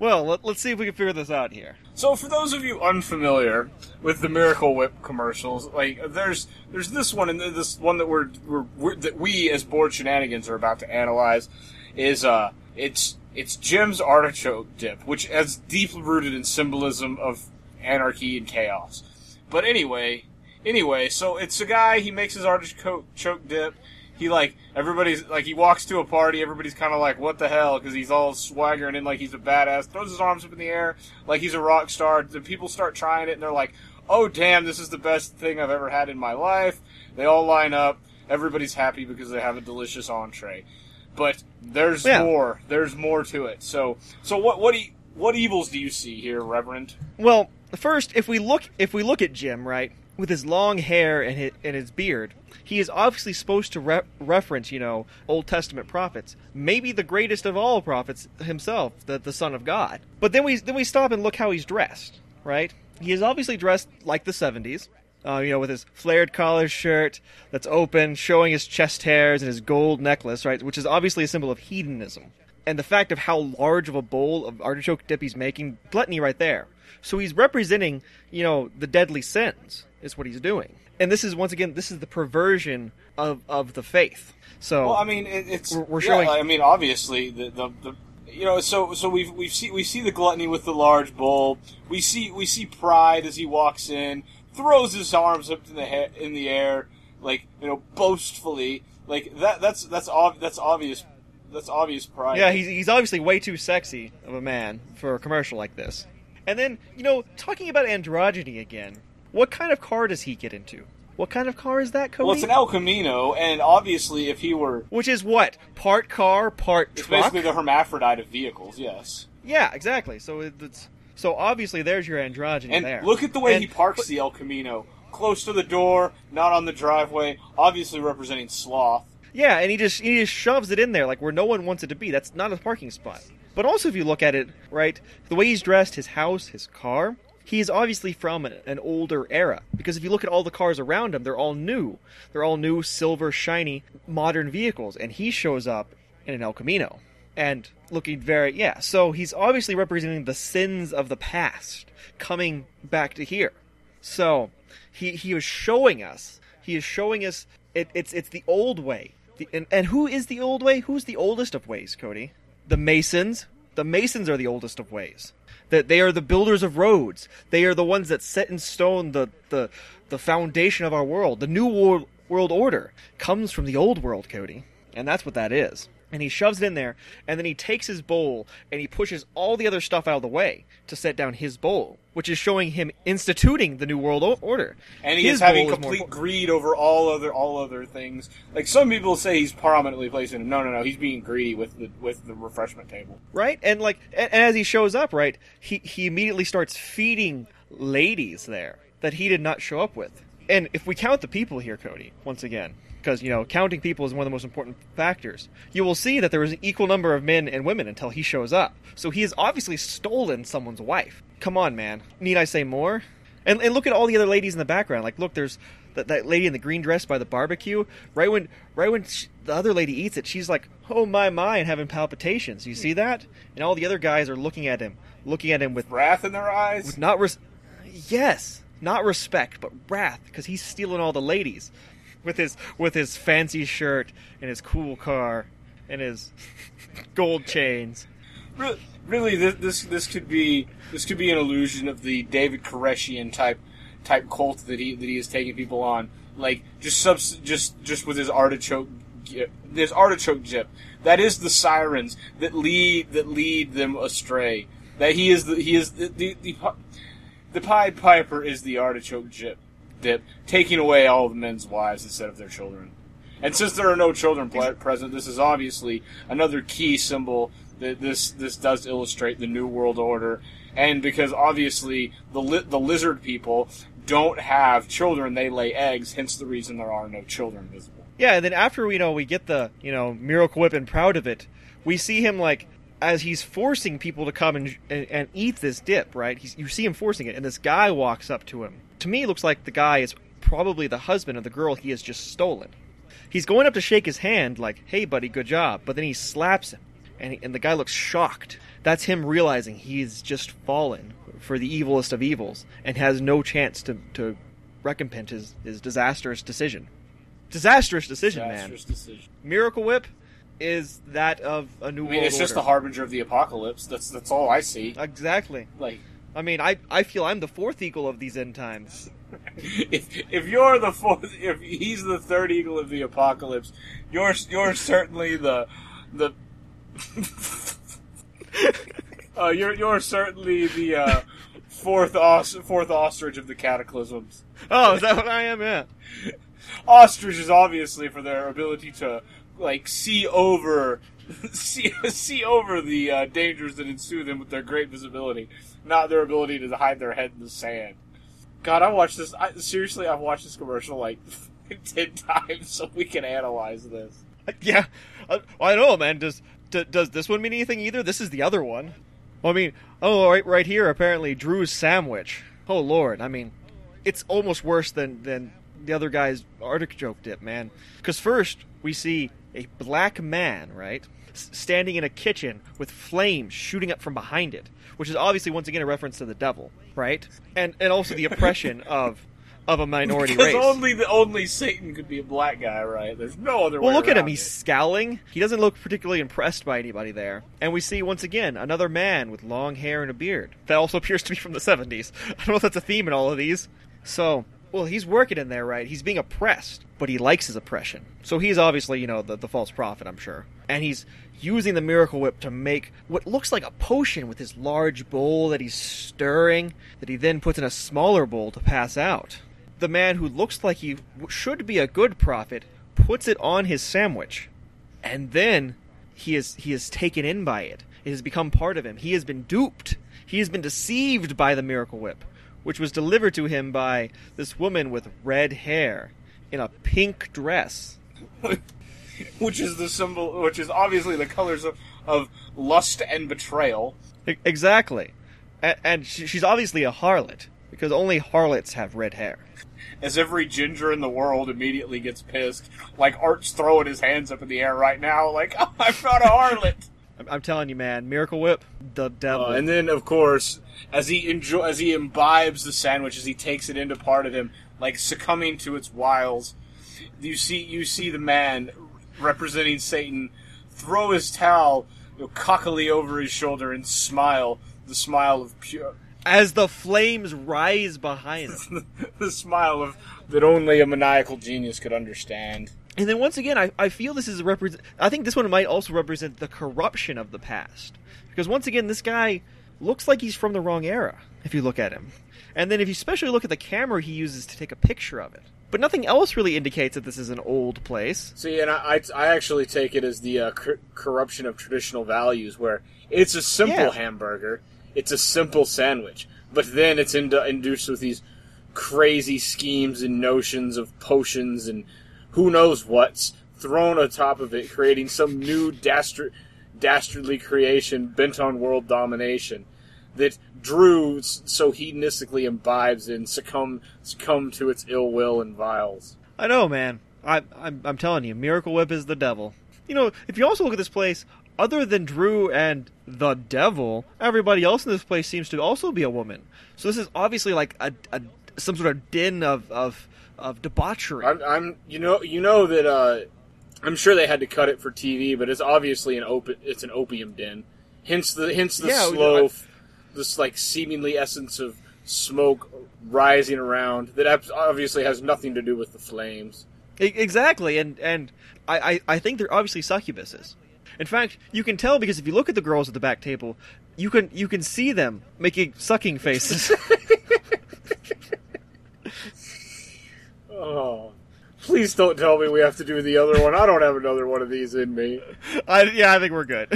Well, let, let's see if we can figure this out here. So for those of you unfamiliar with the Miracle Whip commercials, like there's there's this one and this one that we're, we're, we're that we as Bored Shenanigans are about to analyze is uh it's it's Jim's artichoke dip, which is deeply rooted in symbolism of anarchy and chaos. But anyway, Anyway, so it's a guy, he makes his artichoke dip, he like, everybody's, like he walks to a party, everybody's kind of like, what the hell, because he's all swaggering in like he's a badass, throws his arms up in the air, like he's a rock star, the people start trying it, and they're like, oh damn, this is the best thing I've ever had in my life, they all line up, everybody's happy because they have a delicious entree, but there's yeah. more, there's more to it, so, so what, what, e- what evils do you see here, Reverend? Well, first, if we look, if we look at Jim, right, with his long hair and his, and his beard, he is obviously supposed to re- reference, you know, Old Testament prophets. Maybe the greatest of all prophets himself, the, the Son of God. But then we then we stop and look how he's dressed, right? He is obviously dressed like the seventies, uh, you know, with his flared collar shirt that's open, showing his chest hairs and his gold necklace, right, which is obviously a symbol of hedonism. And the fact of how large of a bowl of artichoke dip he's making, gluttony right there. So he's representing, you know, the deadly sins. Is what he's doing, and this is once again this is the perversion of, of the faith. So, well, I mean, it, it's we're, we're yeah, showing. I mean, obviously, the, the the you know, so so we've we've see we see the gluttony with the large bowl. We see we see pride as he walks in, throws his arms up in the he- in the air, like you know, boastfully, like that. That's that's ob- that's obvious. That's obvious pride. Yeah, he's he's obviously way too sexy of a man for a commercial like this. And then you know, talking about androgyny again. What kind of car does he get into? What kind of car is that, Cody? Well, it's an El Camino, and obviously if he were... Which is what? Part car, part it's truck? It's basically the hermaphrodite of vehicles, yes. Yeah, exactly. So it's, so obviously there's your androgyny and there. And look at the way and, he parks but, the El Camino. Close to the door, not on the driveway, obviously representing sloth. Yeah, and he just he just shoves it in there, like where no one wants it to be. That's not a parking spot. But also if you look at it, right, the way he's dressed, his house, his car... He is obviously from an older era, because if you look at all the cars around him, they're all new. They're all new, silver, shiny, modern vehicles, and he shows up in an El Camino. And looking very... Yeah, so he's obviously representing the sins of the past coming back to here. So he he is showing us. He is showing us it, it's it's the old way. The, and, and who is the old way? Who's the oldest of ways, Cody? The Masons. The Masons are the oldest of ways. That they are the builders of roads. They are the ones that set in stone the, the the foundation of our world. The new world order comes from the old world, Cody. And that's what that is. And he shoves it in there, and then he takes his bowl, and he pushes all the other stuff out of the way to set down his bowl, which is showing him instituting the new world order. And he his is having complete is greed over all other all other things. Like, some people say he's prominently placing him. No, no, no, he's being greedy with the with the refreshment table. Right? And, like, and as he shows up, right, he, he immediately starts feeding ladies there that he did not show up with. And if we count the people here, Cody, once again... because, you know, counting people is one of the most important factors. You will see that there is an equal number of men and women until he shows up. So he has obviously stolen someone's wife. Come on, man. Need I say more? And, and look at all the other ladies in the background. Like, look, there's that, that lady in the green dress by the barbecue. Right when right when she, the other lady eats it, she's like, oh, my, my, and having palpitations. You see that? And all the other guys are looking at him, looking at him with wrath in their eyes. With not res- Yes. Not respect, but wrath, because he's stealing all the ladies with his with his fancy shirt and his cool car and his gold chains. Really, really this, this this could be this could be an illusion of the David Koreshian type type cult that he that he is taking people on, like just subs, just just with his artichoke his artichoke dip. That is the sirens that lead that lead them astray. That he is the, he is the, the, the The Pied Piper is the artichoke dip, dip, taking away all of the men's wives instead of their children. And since there are no children present, this is obviously another key symbol that this this does illustrate the New World Order. And because obviously the li- the lizard people don't have children, they lay eggs. Hence the reason there are no children visible. Yeah, and then after we you know we get the you know Miracle Whip and Proud of It, we see him like. As he's forcing people to come and and, and eat this dip, right? He's, you see him forcing it, and this guy walks up to him. To me, it looks like the guy is probably the husband of the girl he has just stolen. He's going up to shake his hand, like, hey, buddy, good job. But then he slaps him, and, he, and the guy looks shocked. That's him realizing he's just fallen for the evilest of evils and has no chance to, to recompense his, his disastrous decision. Disastrous decision, disastrous man. Decision. Miracle Whip? Is that of a new world order? I mean, it's just the harbinger of the apocalypse. That's that's all I see. Exactly. Like, I mean, I, I feel I'm the fourth eagle of these end times. if if you're the fourth, if he's the third eagle of the apocalypse, you're you're certainly the the. uh, you're you're certainly the uh, fourth os- fourth ostrich of the cataclysms. Oh, is that what I am? Yeah. Ostrich is obviously for their ability to. Like see over, see see over the uh, dangers that ensue them with their great visibility, not their ability to hide their head in the sand. God, I watched this. I, seriously, I've watched this commercial like ten times, so we can analyze this. Yeah, I, I know, man. Does d- does this one mean anything either? This is the other one. Well, I mean, oh, right, right here. Apparently, Drew's sandwich. Oh Lord, I mean, it's almost worse than than the other guy's artichoke dip, man. Because first we see. A black man, right, S- standing in a kitchen with flames shooting up from behind it, which is obviously once again a reference to the devil, right? And and also the oppression of of a minority because race. Because only the only Satan could be a black guy, right? There's no other. Well, way look at him. It. He's scowling. He doesn't look particularly impressed by anybody there. And we see once again another man with long hair and a beard that also appears to be from the seventies. I don't know if that's a theme in all of these. So. Well, he's working in there, right? He's being oppressed, but he likes his oppression. So he's obviously, you know, the, the false prophet, I'm sure. And he's using the Miracle Whip to make what looks like a potion with his large bowl that he's stirring, that he then puts in a smaller bowl to pass out. The man who looks like he should be a good prophet puts it on his sandwich. And then he is he is taken in by it. It has become part of him. He has been duped. He has been deceived by the Miracle Whip. Which was delivered to him by this woman with red hair in a pink dress, which is the symbol, which is obviously the colors of, of lust and betrayal. Exactly, and, and she, she's obviously a harlot because only harlots have red hair. As every ginger in the world immediately gets pissed, like Art's throwing his hands up in the air right now, like oh, I found a harlot. I'm telling you, man, Miracle Whip, the devil. Uh, and then, of course, as he enjoy, as he imbibes the sandwich, as he takes it into part of him, like succumbing to its wiles, you see, you see the man representing Satan throw his towel you know, cockily over his shoulder and smile, the smile of pure, as the flames rise behind him, the smile of that only a maniacal genius could understand. And then once again, I, I feel this is a represent. I think this one might also represent the corruption of the past, because once again, this guy looks like he's from the wrong era if you look at him, and then if you especially look at the camera he uses to take a picture of it. But nothing else really indicates that this is an old place. See, and I, I, I actually take it as the uh, cor- corruption of traditional values, where it's a simple yeah. hamburger, it's a simple sandwich, but then it's in- induced with these crazy schemes and notions of potions and. who knows what's thrown atop of it, creating some new dastard, dastardly creation bent on world domination that Drew so hedonistically imbibes and succumb succumb to its ill will and vials. I know, man. I, I'm I'm telling you, Miracle Whip is the devil. You know, if you also look at this place, other than Drew and the devil, everybody else in this place seems to also be a woman. So this is obviously like a, a some sort of din of of, of debauchery. I'm, I'm you know you know that. Uh, I'm sure they had to cut it for T V, but it's obviously an opi- it's an opium den. Hence the hence the yeah, slow, you know, this like seemingly essence of smoke rising around that obviously has nothing to do with the flames. Exactly, and and I, I, I think they're obviously succubuses. In fact, you can tell because if you look at the girls at the back table, you can you can see them making sucking faces. Oh. Please don't tell me we have to do the other one. I don't have another one of these in me. I, yeah, I think we're good.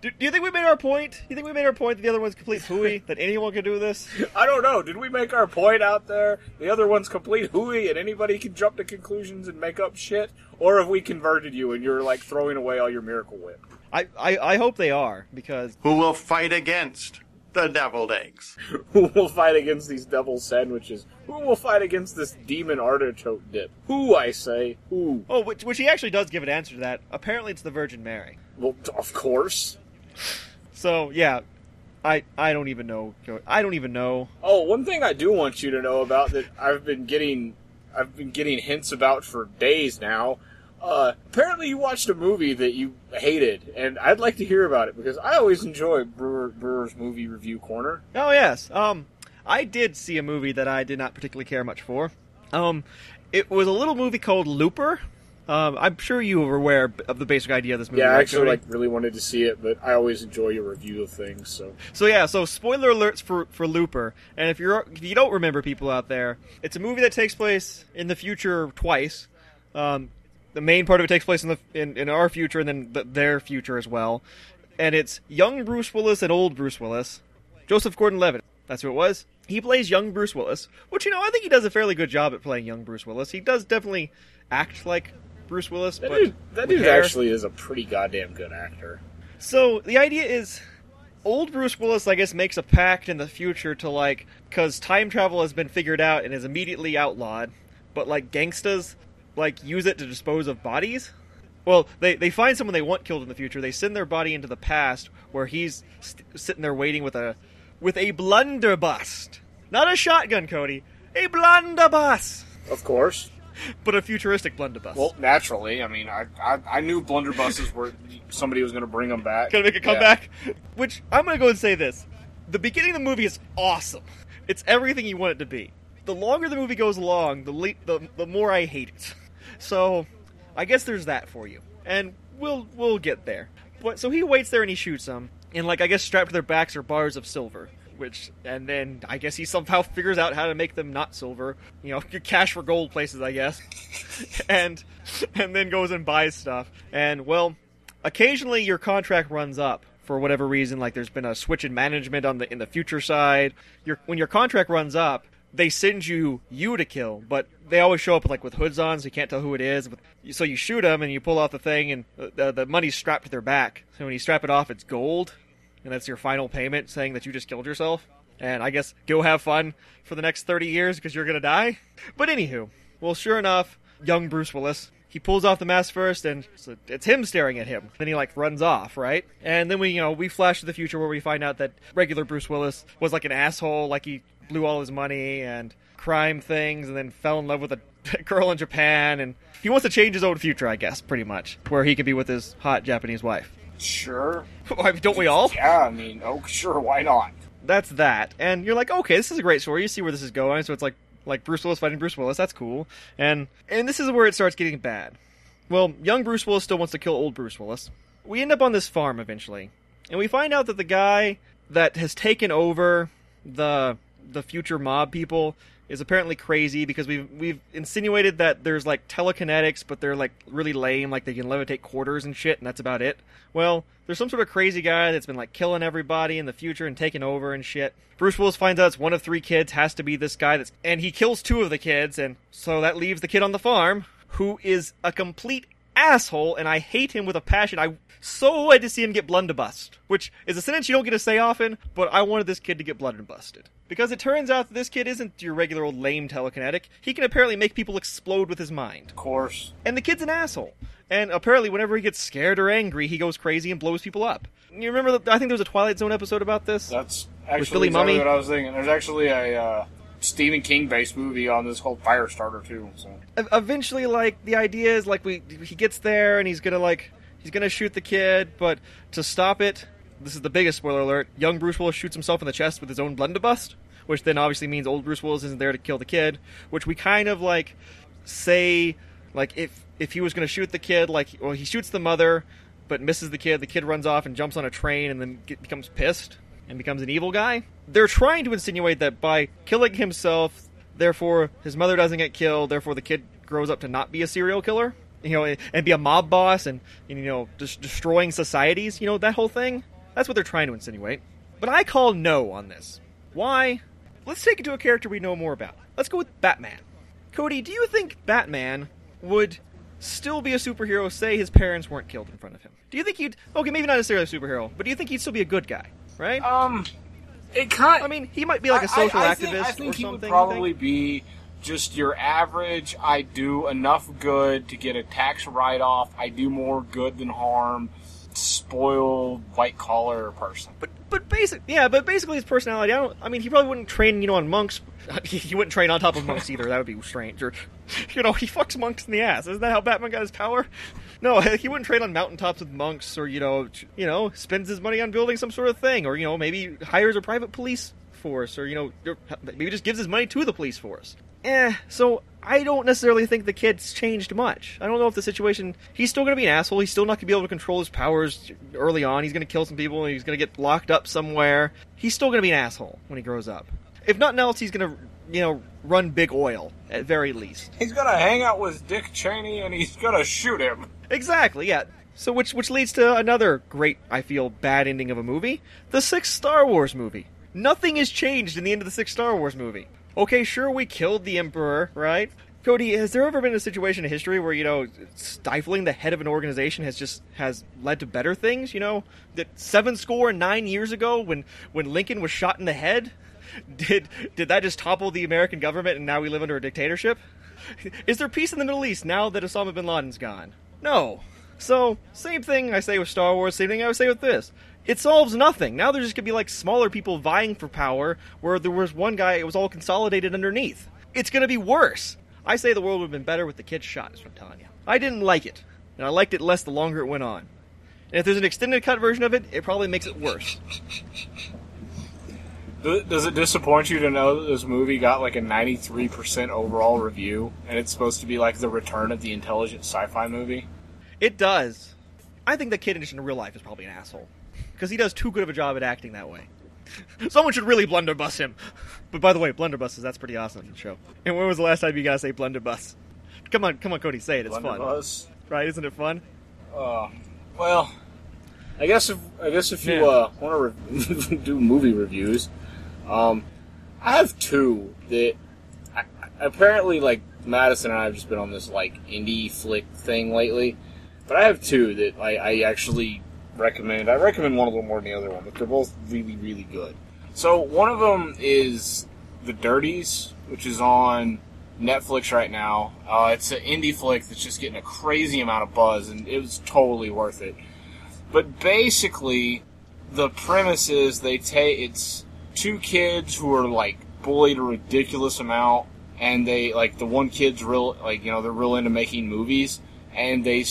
do, do you think we made our point? Do you think we made our point that the other one's complete hooey, that anyone can do this? I don't know. Did we make our point out there? The other one's complete hooey and anybody can jump to conclusions and make up shit? Or have we converted you and you're, like, throwing away all your Miracle Whip? I, I, I hope they are, because... Who will fight against the deviled eggs? Who will fight against these devil sandwiches? Who will fight against this demon artichoke dip? Who, I say, who? Oh, which, which he actually does give an answer to that. Apparently it's the Virgin Mary. Well, of course. So, yeah, I I don't even know. I don't even know. Oh, one thing I do want you to know about that I've been getting I've been getting hints about for days now. Uh, apparently you watched a movie that you hated, and I'd like to hear about it, because I always enjoy Brewer, Brewer's Movie Review Corner. Oh, yes. Um, I did see a movie that I did not particularly care much for. Um, it was a little movie called Looper. Um, I'm sure you were aware of the basic idea of this movie. Yeah, I right, actually like, really wanted to see it, but I always enjoy your review of things. So, so yeah, so spoiler alerts for, for Looper. And if, you're, if you don't remember, people out there, it's a movie that takes place in the future twice. Um... The main part of it takes place in the in, in our future and then the, their future as well. And it's young Bruce Willis and old Bruce Willis. Joseph Gordon-Levitt, that's who it was. He plays young Bruce Willis, which, you know, I think he does a fairly good job at playing young Bruce Willis. He does definitely act like Bruce Willis. That but dude, that dude actually is a pretty goddamn good actor. So the idea is old Bruce Willis, I guess, makes a pact in the future to, like, because time travel has been figured out and is immediately outlawed. But, like, gangsters... like, use it to dispose of bodies? Well, they, they find someone they want killed in the future. They send their body into the past, where he's st- sitting there waiting with a with a blunderbuss. Not a shotgun, Cody. A blunderbuss! Of course. But a futuristic blunderbuss. Well, naturally. I mean, I I, I knew blunderbusses were... somebody was going to bring them back. Going to make a comeback? Yeah. Which, I'm going to go and say this. The beginning of the movie is awesome. It's everything you want it to be. The longer the movie goes along, the le- the, the more I hate it. So, I guess there's that for you, and we'll we'll get there. But so he waits there and he shoots them, and like I guess strapped to their backs are bars of silver, which and then I guess he somehow figures out how to make them not silver. You know, cash for gold places, I guess, and and then goes and buys stuff. And well, occasionally your contract runs up for whatever reason. Like there's been a switch in management on the in the future side. Your when your contract runs up, they send you you to kill, but they always show up with, like with hoods on, so you can't tell who it is. So you shoot them, and you pull off the thing, and the, the money's strapped to their back. So when you strap it off, it's gold, and that's your final payment, saying that you just killed yourself. And I guess go have fun for the next thirty years, because you're going to die. But anywho, well, sure enough, young Bruce Willis, he pulls off the mask first, and so it's him staring at him. Then he, like, runs off, right? And then we, you know, we flash to the future where we find out that regular Bruce Willis was, like, an asshole, like he... blew all his money and crime things and then fell in love with a girl in Japan, and he wants to change his own future, I guess, pretty much, where he could be with his hot Japanese wife. Sure. Don't we all? Yeah, I mean, oh, sure, why not? That's that. And you're like, okay, this is a great story. You see where this is going. So it's like like Bruce Willis fighting Bruce Willis. That's cool. And and this is where it starts getting bad. Well, young Bruce Willis still wants to kill old Bruce Willis. We end up on this farm eventually, and we find out that the guy that has taken over the... the future mob people is apparently crazy, because we've we've insinuated that there's like telekinetics, but they're like really lame, like they can levitate quarters and shit, and that's about it. Well, there's some sort of crazy guy that's been like killing everybody in the future and taking over and shit. Bruce Willis finds out it's one of three kids has to be this guy, that's and he kills two of the kids, and so that leaves the kid on the farm who is a complete asshole, and I hate him with a passion. I so had to see him get blunderbussed, which is a sentence you don't get to say often, but I wanted this kid to get blunderbusted. Because it turns out that this kid isn't your regular old lame telekinetic. He can apparently make people explode with his mind. Of course. And the kid's an asshole. And apparently whenever he gets scared or angry, he goes crazy and blows people up. You remember, the, I think there was a Twilight Zone episode about this? That's actually exactly what I was thinking. There's actually a... Uh... Stephen King-based movie on this whole Firestarter too. So. Eventually, like, the idea is, like, we he gets there and he's gonna, like, he's gonna shoot the kid, but to stop it, this is the biggest spoiler alert, young Bruce Willis shoots himself in the chest with his own blunderbuss, which then obviously means old Bruce Willis isn't there to kill the kid, which we kind of, like, say, like, if, if he was gonna shoot the kid, like, well, he shoots the mother, but misses the kid, the kid runs off and jumps on a train and then get, becomes pissed. And becomes an evil guy. They're trying to insinuate that by killing himself, therefore his mother doesn't get killed, therefore the kid grows up to not be a serial killer, you know, and be a mob boss and, and you know, just destroying societies, you know, that whole thing. That's what they're trying to insinuate. But I call no on this. Why? Let's take it to a character we know more about. Let's go with Batman. Cody, do you think Batman would still be a superhero, say his parents weren't killed in front of him? Do you think he'd, okay, maybe not necessarily a superhero, but do you think he'd still be a good guy? Right? Um, it kind. I mean, he might be like a social I, I, I think, activist or something. I think he would probably be just your average, I do enough good to get a tax write-off, I do more good than harm, spoiled, white-collar person. But but basically, yeah, but basically his personality, I don't, I mean, he probably wouldn't train, you know, on monks. He wouldn't train on top of monks either. That would be strange. Or, you know, he fucks monks in the ass. Isn't that how Batman got his power? No, he wouldn't trade on mountaintops with monks, or, you know, you know, spends his money on building some sort of thing, or, you know, maybe hires a private police force, or, you know, maybe just gives his money to the police force. Eh, so I don't necessarily think the kid's changed much. I don't know if the situation... He's still going to be an asshole. He's still not going to be able to control his powers early on. He's going to kill some people, and he's going to get locked up somewhere. He's still going to be an asshole when he grows up. If nothing else, he's going to, you know, run big oil, at very least. He's going to hang out with Dick Cheney, and he's going to shoot him. Exactly, yeah. So which which leads to another great, I feel, bad ending of a movie. The sixth Star Wars movie. Nothing has changed in the end of the sixth Star Wars movie. Okay, sure, we killed the Emperor, right? Cody, has there ever been a situation in history where, you know, stifling the head of an organization has just has led to better things, you know? That seven score and nine years ago when, when Lincoln was shot in the head? Did did that just topple the American government and now we live under a dictatorship? Is there peace in the Middle East now that Osama bin Laden's gone? No. So, same thing I say with Star Wars, same thing I would say with this. It solves nothing. Now there's just going to be, like, smaller people vying for power where there was one guy, it was all consolidated underneath. It's going to be worse. I say the world would have been better with the kid shot, is what I'm telling you. I didn't like it, and I liked it less the longer it went on. And if there's an extended cut version of it, it probably makes it worse. Does it disappoint you to know that this movie got like a ninety-three percent overall review and it's supposed to be like the return of the intelligent sci-fi movie? It does. I think the kid in real life is probably an asshole because he does too good of a job at acting that way. Someone should really blunderbuss him. But by the way, blunderbusses, that's pretty awesome in the show. And when was the last time you guys say blunderbuss? Come on, come on, Cody, say it. It's blunderbuss. Fun. Right, isn't it fun? Uh, well, I guess if, I guess if you yeah. uh, want to re- do movie reviews... Um, I have two that I, apparently, like, Madison and I have just been on this, like, indie flick thing lately, but I have two that I, I actually recommend. I recommend one a little more than the other one, but they're both really, really good. So, one of them is The Dirties, which is on Netflix right now. Uh, it's an indie flick that's just getting a crazy amount of buzz, and it was totally worth it. But basically, the premise is they take, it's... two kids who are, like, bullied a ridiculous amount, and they, like, the one kid's real, like, you know, they're real into making movies, and they,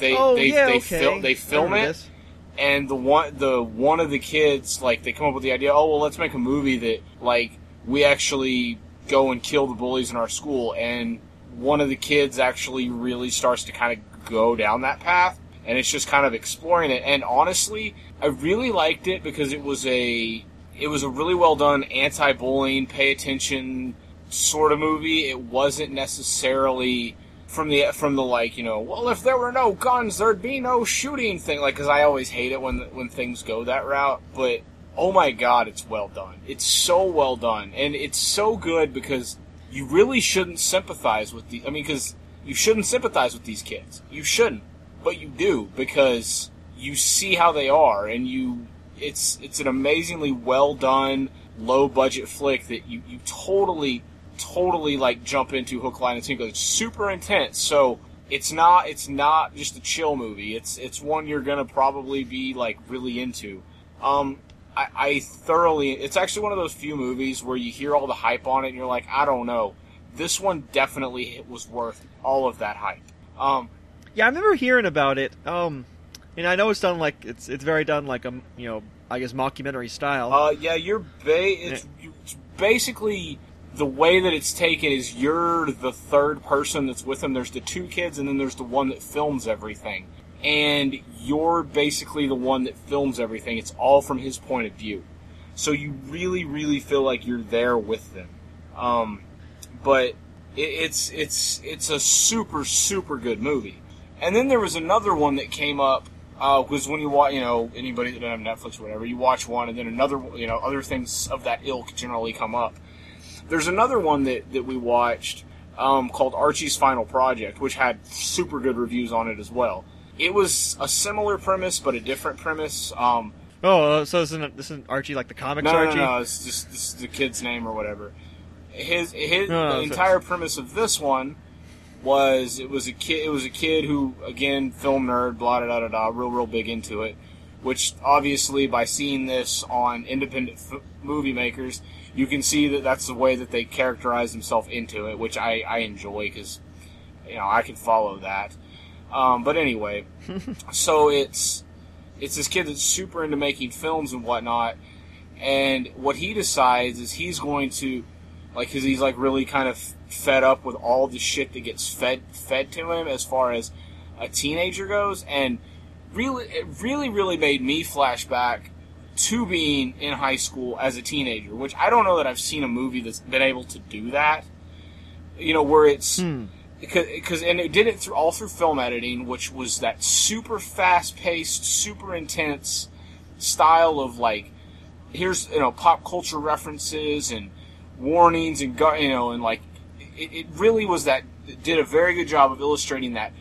they, oh, they, yeah, they, okay. fil- they film it, this. and the one, the one of the kids, like, they come up with the idea, oh, well, let's make a movie that, like, we actually go and kill the bullies in our school, and one of the kids actually really starts to kind of go down that path, and it's just kind of exploring it, and honestly, I really liked it because it was a... It was a really well-done anti-bullying, pay-attention sort of movie. It wasn't necessarily from the, from the like, you know, well, if there were no guns, there'd be no shooting thing. Like, because I always hate it when when things go that route. But, oh my God, it's well done. It's so well done. And it's so good because you really shouldn't sympathize with the... I mean, because you shouldn't sympathize with these kids. You shouldn't, but you do, because you see how they are, and you it's it's an amazingly well done, low budget flick that you, you totally totally like jump into hook, line, and sinker. It's super intense, so it's not it's not just a chill movie. It's it's one you're gonna probably be like really into. Um, I, I thoroughly it's actually one of those few movies where you hear all the hype on it and you're like, I don't know. This one definitely was worth all of that hype. Um, yeah, I remember hearing about it. Um, and I know it's done like it's it's very done like a you know I guess mockumentary style. Uh, yeah, you're ba- it's, it's basically the way that it's taken is you're the third person that's with them. There's the two kids and then there's the one that films everything, and you're basically the one that films everything. It's all from his point of view, so you really, really feel like you're there with them. Um, but it, it's it's it's a super super good movie. And then there was another one that came up, because uh, when you watch, you know, anybody that doesn't have Netflix or whatever, you watch one, and then another, you know, other things of that ilk generally come up. There's another one that, that we watched um, called Archie's Final Project, which had super good reviews on it as well. It was a similar premise, but a different premise. Um, oh, so this isn't, this isn't Archie, like the comics no, Archie? No, no, no, it's just this is the kid's name or whatever. His, his no, no, the entire premise of this one... Was it was a kid? It was a kid who, again, film nerd, blah da da da da, real real big into it. Which obviously, by seeing this on independent f- movie makers, you can see that that's the way that they characterize themselves into it, which I, I enjoy because, you know, I can follow that. Um, but anyway, so it's it's this kid that's super into making films and whatnot, and what he decides is he's going to, like, because he's like really kind of fed up with all the shit that gets fed fed to him as far as a teenager goes, and really, it really, really made me flash back to being in high school as a teenager, which I don't know that I've seen a movie that's been able to do that. You know, where it's hmm. because, because, and it did it through all through film editing, which was that super fast paced, super intense style of like, here's, you know, pop culture references and warnings and you know and like. It really was that it did a very good job of illustrating that,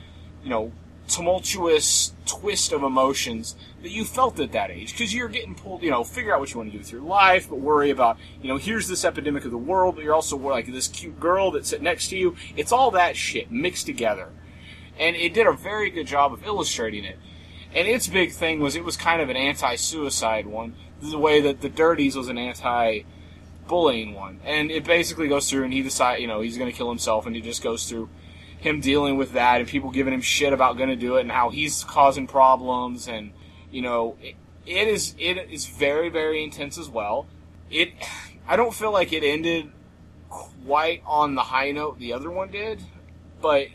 you know, tumultuous twist of emotions that you felt at that age. Because you're getting pulled, you know, figure out what you want to do with your life, but worry about, you know, here's this epidemic of the world, but you're also like this cute girl that's sitting next to you. It's all that shit mixed together. And it did a very good job of illustrating it. And its big thing was it was kind of an anti-suicide one, the way that The Dirties was an anti bullying one, and it basically goes through, and he decides, you know, he's going to kill himself, and he just goes through him dealing with that, and people giving him shit about going to do it, and how he's causing problems, and you know, it, it is it is very very intense as well. It, I don't feel like it ended quite on the high note the other one did, but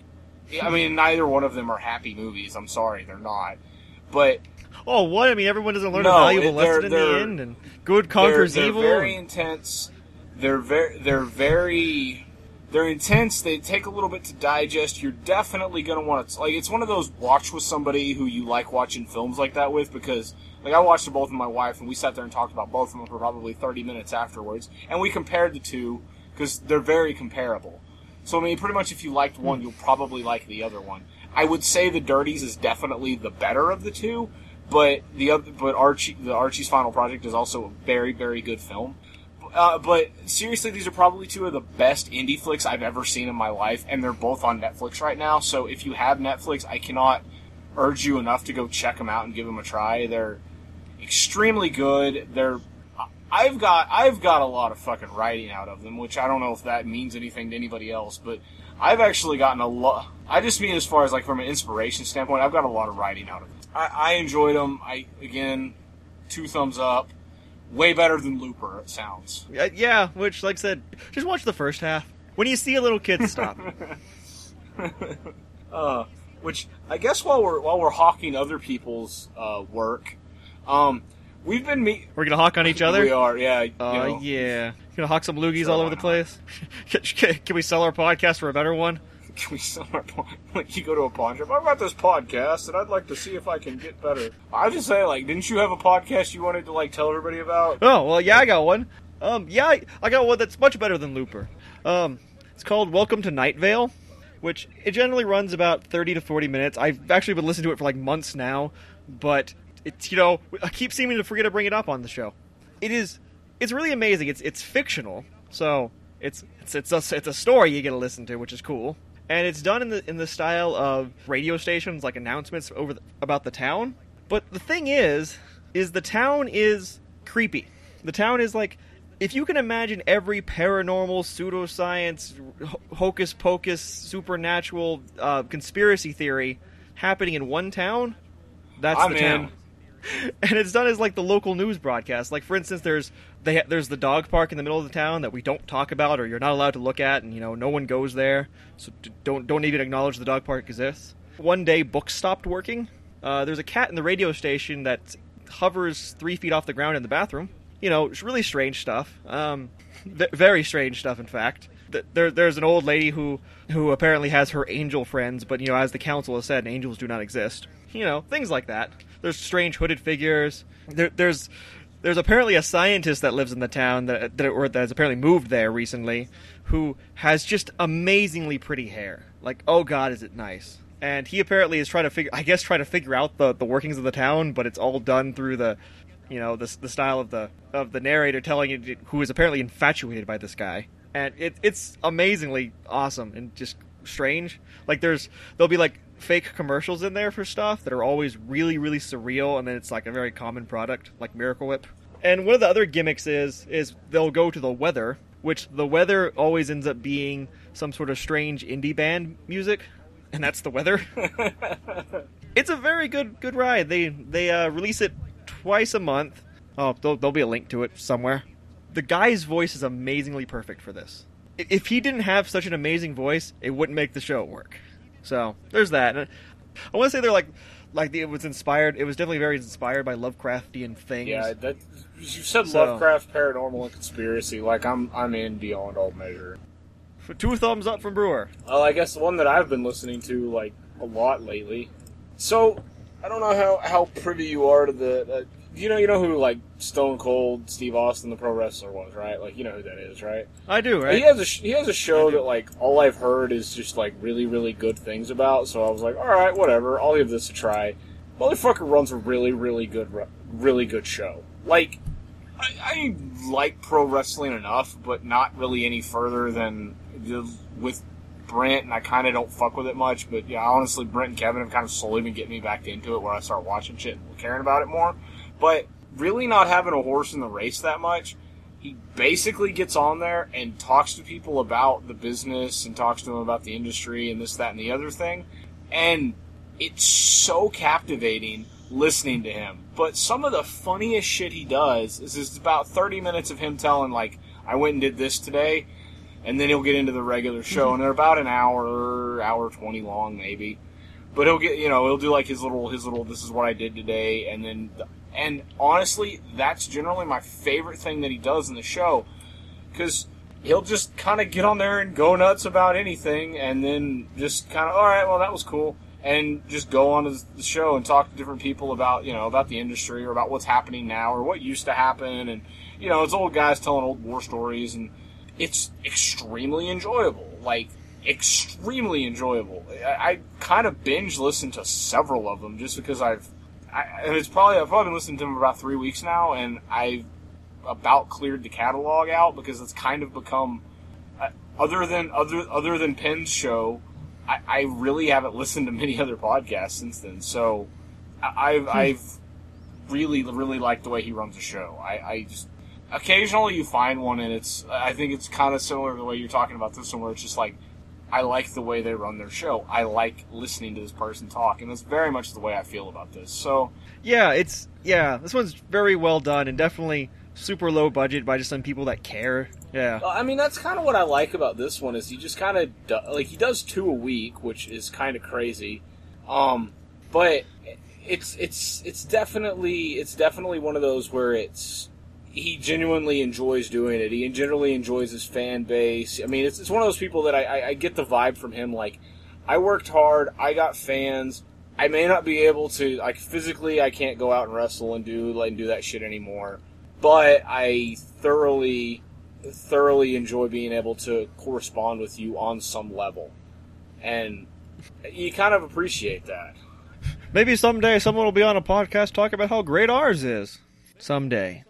I mean, neither one of them are happy movies. I'm sorry, they're not, but. Oh, what? I mean, everyone doesn't learn no, a valuable lesson in the end, and good conquers they're, they're evil. They're very intense. They're very, they're very, they're intense. They take a little bit to digest. You're definitely going to want to, like, it's one of those watch with somebody who you like watching films like that with, because, like, I watched them both with my wife, and we sat there and talked about both of them for probably thirty minutes afterwards, and we compared the two, because they're very comparable. So, I mean, pretty much if you liked one, you'll probably like the other one. I would say The Dirties is definitely the better of the two, But the other, but Archie, the Archie's Final Project is also a very, very good film. Uh, but seriously, these are probably two of the best indie flicks I've ever seen in my life, and they're both on Netflix right now. So if you have Netflix, I cannot urge you enough to go check them out and give them a try. They're extremely good. They're I've got I've got a lot of fucking writing out of them, which I don't know if that means anything to anybody else, but I've actually gotten a lot. I just mean as far as like from an inspiration standpoint, I've got a lot of writing out of them. I, I enjoyed them. I again, two thumbs up. Way better than Looper, it sounds. Yeah, which, like I said, just watch the first half. When you see a little kid, stop. uh, which I guess while we're while we're hawking other people's uh, work, um, we've been meet. We're gonna hawk on each other. We are, yeah. You uh, know. Yeah. Gonna hawk some loogies so all over the place. can, can we sell our podcast for a better one? Can we sell our podcast? Like, you go to a pawn shop. I've got this podcast, and I'd like to see if I can get better. I just say, like, didn't you have a podcast you wanted to, like, tell everybody about? Oh, well, yeah, I got one. Um, yeah, I, I got one that's much better than Looper. Um, it's called Welcome to Night Vale, which it generally runs about thirty to forty minutes. I've actually been listening to it for like months now, but it's, you know, I keep seeming to forget to bring it up on the show. It is, it's really amazing. It's it's fictional, so it's it's it's a, it's a story you get to listen to, which is cool. And it's done in the in the style of radio stations, like announcements over the, about the town. But the thing is, is the town is creepy. The town is like, if you can imagine every paranormal, pseudoscience, hocus pocus, supernatural, uh, conspiracy theory happening in one town, that's I'm the town. In. And it's done as like the local news broadcast. Like, for instance, there's they ha- there's the dog park in the middle of the town that we don't talk about or you're not allowed to look at, and you know no one goes there, so d- don't don't even acknowledge the dog park exists. One day, books stopped working. Uh, there's a cat in the radio station that hovers three feet off the ground in the bathroom. You know, it's really strange stuff. Um, th- very strange stuff, in fact. Th- there, there's an old lady who, who apparently has her angel friends, but, you know, as the council has said, angels do not exist. You know, things like that. There's strange hooded figures. There, there's there's apparently a scientist that lives in the town that, that or that's apparently moved there recently, who has just amazingly pretty hair. Like, oh God, is it nice? And he apparently is trying to figure, I guess, trying to figure out the, the workings of the town, but it's all done through the, you know, the the style of the of the narrator telling you, who is apparently infatuated by this guy, and it it's amazingly awesome and just strange. Like there's there'll be like fake commercials in there for stuff that are always really really surreal, and then it's like a very common product like Miracle Whip. And one of the other gimmicks is is they'll go to the weather, which the weather always ends up being some sort of strange indie band music, and that's the weather. It's a very good good ride. They they uh, release it twice a month. Oh, there'll, there'll be a link to it somewhere. The guy's voice is amazingly perfect for this. If he didn't have such an amazing voice, it wouldn't make the show work. So there's that. And I want to say they're like, like the, it was inspired. It was definitely very inspired by Lovecraftian things. Yeah, that, you said so. Lovecraft, paranormal, and conspiracy. Like I'm, I'm in beyond all measure. For two thumbs up from Brewer. Well, I guess the one that I've been listening to like a lot lately. So. I don't know how, how privy you are to the... Uh, you know you know who, like, Stone Cold Steve Austin, the pro wrestler, was, right? Like, you know who that is, right? I do, right? He has a, he has a show that, like, all I've heard is just, like, really, really good things about, so I was like, alright, whatever, I'll give this a try. Motherfucker runs a really, really good really good show. Like, I, I like pro wrestling enough, but not really any further than the, with... Brent, and I kind of don't fuck with it much, but yeah, honestly, Brent and Kevin have kind of slowly been getting me back into it where I start watching shit and caring about it more. But really not having a horse in the race that much, he basically gets on there and talks to people about the business and talks to them about the industry and this, that, and the other thing. And it's so captivating listening to him. But some of the funniest shit he does is it's about thirty minutes of him telling, like, I went and did this today. And then he'll get into the regular show, and they're about an hour, hour twenty long, maybe. But he'll get, you know, he'll do like his little, his little. This is what I did today, and then, and honestly, that's generally my favorite thing that he does in the show, because he'll just kind of get on there and go nuts about anything, and then just kind of, all right, well, that was cool, and just go on to the show and talk to different people about, you know, about the industry or about what's happening now or what used to happen, and you know, it's old guys telling old war stories and. It's extremely enjoyable, like, extremely enjoyable. I, I kind of binge listened to several of them just because I've, I, and it's probably, I've probably been listening to them for about three weeks now, and I've about cleared the catalog out because it's kind of become, uh, other than, other, other than Penn's show, I, I really haven't listened to many other podcasts since then, so I, I've, I've really, really liked the way he runs the show. I, I just, Occasionally you find one, and it's, I think it's kind of similar to the way you're talking about this one, where it's just like, I like the way they run their show. I like listening to this person talk, and that's very much the way I feel about this. So, yeah, it's, yeah, this one's very well done, and definitely super low budget by just some people that care. Yeah. I mean, that's kind of what I like about this one, is he just kind of, do, like, he does two a week, which is kind of crazy, um, but it's, it's, it's definitely, it's definitely one of those where it's, he genuinely enjoys doing it. He generally enjoys his fan base. I mean, it's it's one of those people that I, I, I get the vibe from him. Like, I worked hard. I got fans. I may not be able to, like, physically, I can't go out and wrestle and do like do that shit anymore. But I thoroughly, thoroughly enjoy being able to correspond with you on some level. And you kind of appreciate that. Maybe someday someone will be on a podcast talking about how great ours is. Someday.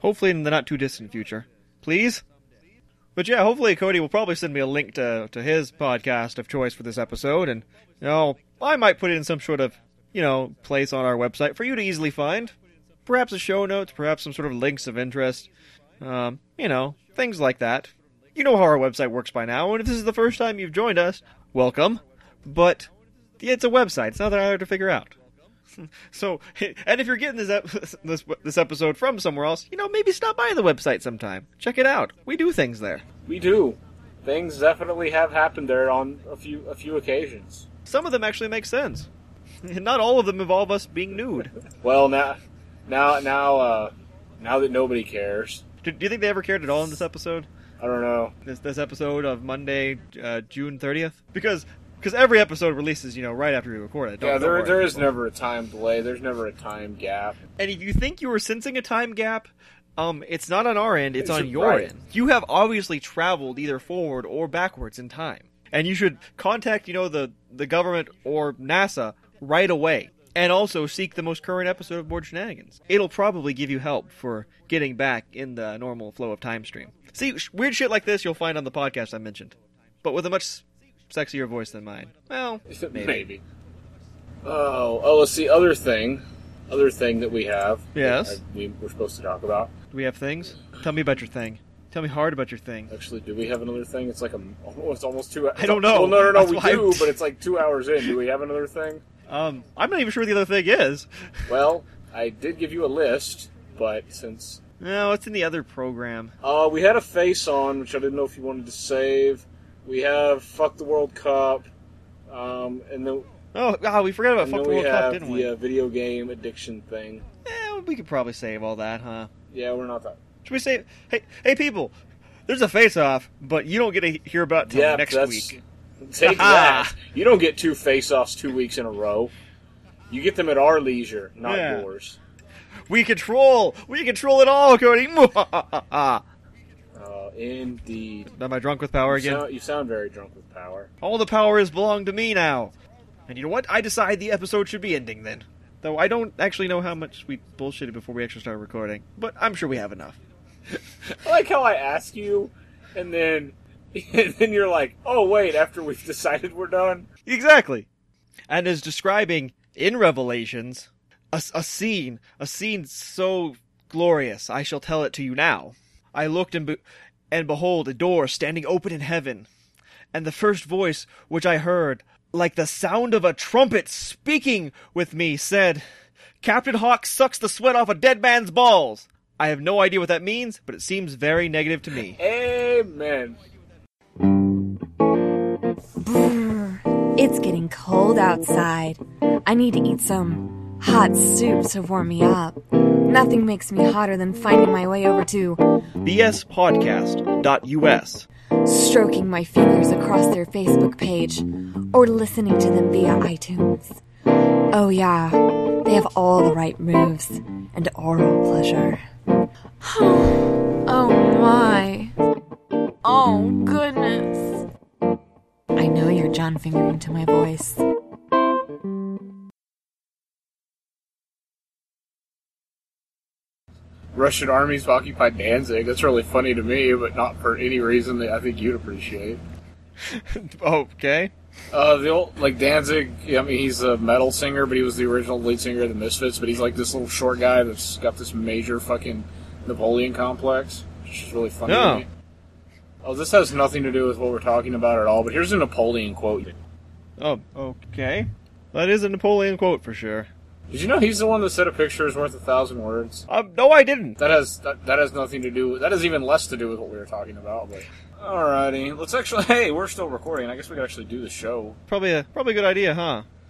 Hopefully in the not-too-distant future. Please? But yeah, hopefully Cody will probably send me a link to, to his podcast of choice for this episode, and, you know, I might put it in some sort of, you know, place on our website for you to easily find. Perhaps a show notes, perhaps some sort of links of interest, um, you know, things like that. You know how our website works by now, and if this is the first time you've joined us, welcome. But it's a website. It's nothing I have to figure out. So, and if you're getting this, this this episode from somewhere else, you know, maybe stop by the website sometime. Check it out. We do things there. We do. Things definitely have happened there on a few a few occasions. Some of them actually make sense. Not all of them involve us being nude. Well, now, now, now, uh, now that nobody cares. Do, do you think they ever cared at all in this episode? I don't know. This this episode of Monday, uh, June thirtieth? Because... Because every episode releases, you know, right after we record it. Don't, yeah, there there is never a time delay. There's never a time gap. And if you think you were sensing a time gap, um, it's not on our end. It's, it's on your right. end. You have obviously traveled either forward or backwards in time. And you should contact, you know, the, the government or NASA right away. And also seek the most current episode of Bored Shenanigans. It'll probably give you help for getting back in the normal flow of time stream. See, weird shit like this you'll find on the podcast I mentioned. But with a much... sexier voice than mine. Well, maybe. maybe. Oh, oh, let's see. Other thing. Other thing that we have. Yes. I, we, we're supposed to talk about. Do we have things? Tell me about your thing. Tell me hard about your thing. Actually, do we have another thing? It's like a... Oh, it's almost two hours. I don't know. Well, no, no, no. That's we do, I... but it's like two hours in. Do we have another thing? Um, I'm not even sure what the other thing is. Well, I did give you a list, but since... No, it's in the other program. Uh, we had a face on, which I didn't know if you wanted to save... We have Fuck the World Cup, um, and then... Oh, wow, we forgot about Fuck the World Cup, didn't we? the uh, video game addiction thing. Eh, we could probably save all that, huh? Yeah, we're not that... Should we save... Hey, hey, people, there's a face-off, but you don't get to hear about it until yeah, next that's... week. Take that. You don't get two face-offs two weeks in a row. You get them at our leisure, not yeah. yours. We control! We control it all, Cody! Uh, indeed. Am I drunk with power again? You sound, you sound very drunk with power. All the power is belong to me now. And you know what? I decide the episode should be ending then. Though I don't actually know how much we bullshitted before we actually started recording. But I'm sure we have enough. I like how I ask you, and then, and then you're like, oh wait, after we've decided we're done? Exactly. And is describing, in Revelations, a, a scene, a scene so glorious, I shall tell it to you now. I looked, and, be- and behold, a door standing open in heaven. And the first voice which I heard, like the sound of a trumpet speaking with me, said, Captain Hawk sucks the sweat off a dead man's balls. I have no idea what that means, but it seems very negative to me. Amen. Brr, it's getting cold outside. I need to eat some hot soup to warm me up. Nothing makes me hotter than finding my way over to b s podcast dot u s, stroking my fingers across their Facebook page, or listening to them via iTunes. Oh yeah, they have all the right moves and oral pleasure. Oh my. Oh goodness. I know you're John fingering to my voice. Russian armies occupied Danzig. That's really funny to me, but not for any reason that I think you'd appreciate. Okay. Uh, the old, like, Danzig, I mean, he's a metal singer, but he was the original lead singer of the Misfits, but he's like this little short guy that's got this major fucking Napoleon complex, which is really funny no. to me. Oh, this has nothing to do with what we're talking about at all, but here's a Napoleon quote. Oh, okay. That is a Napoleon quote for sure. Did you know he's the one that said a picture is worth a thousand words? Um, no, I didn't. That has that, that has nothing to do with... That has even less to do with what we were talking about, but... Alrighty. Let's actually... Hey, we're still recording. I guess we could actually do the show. Probably a, probably a good idea, huh?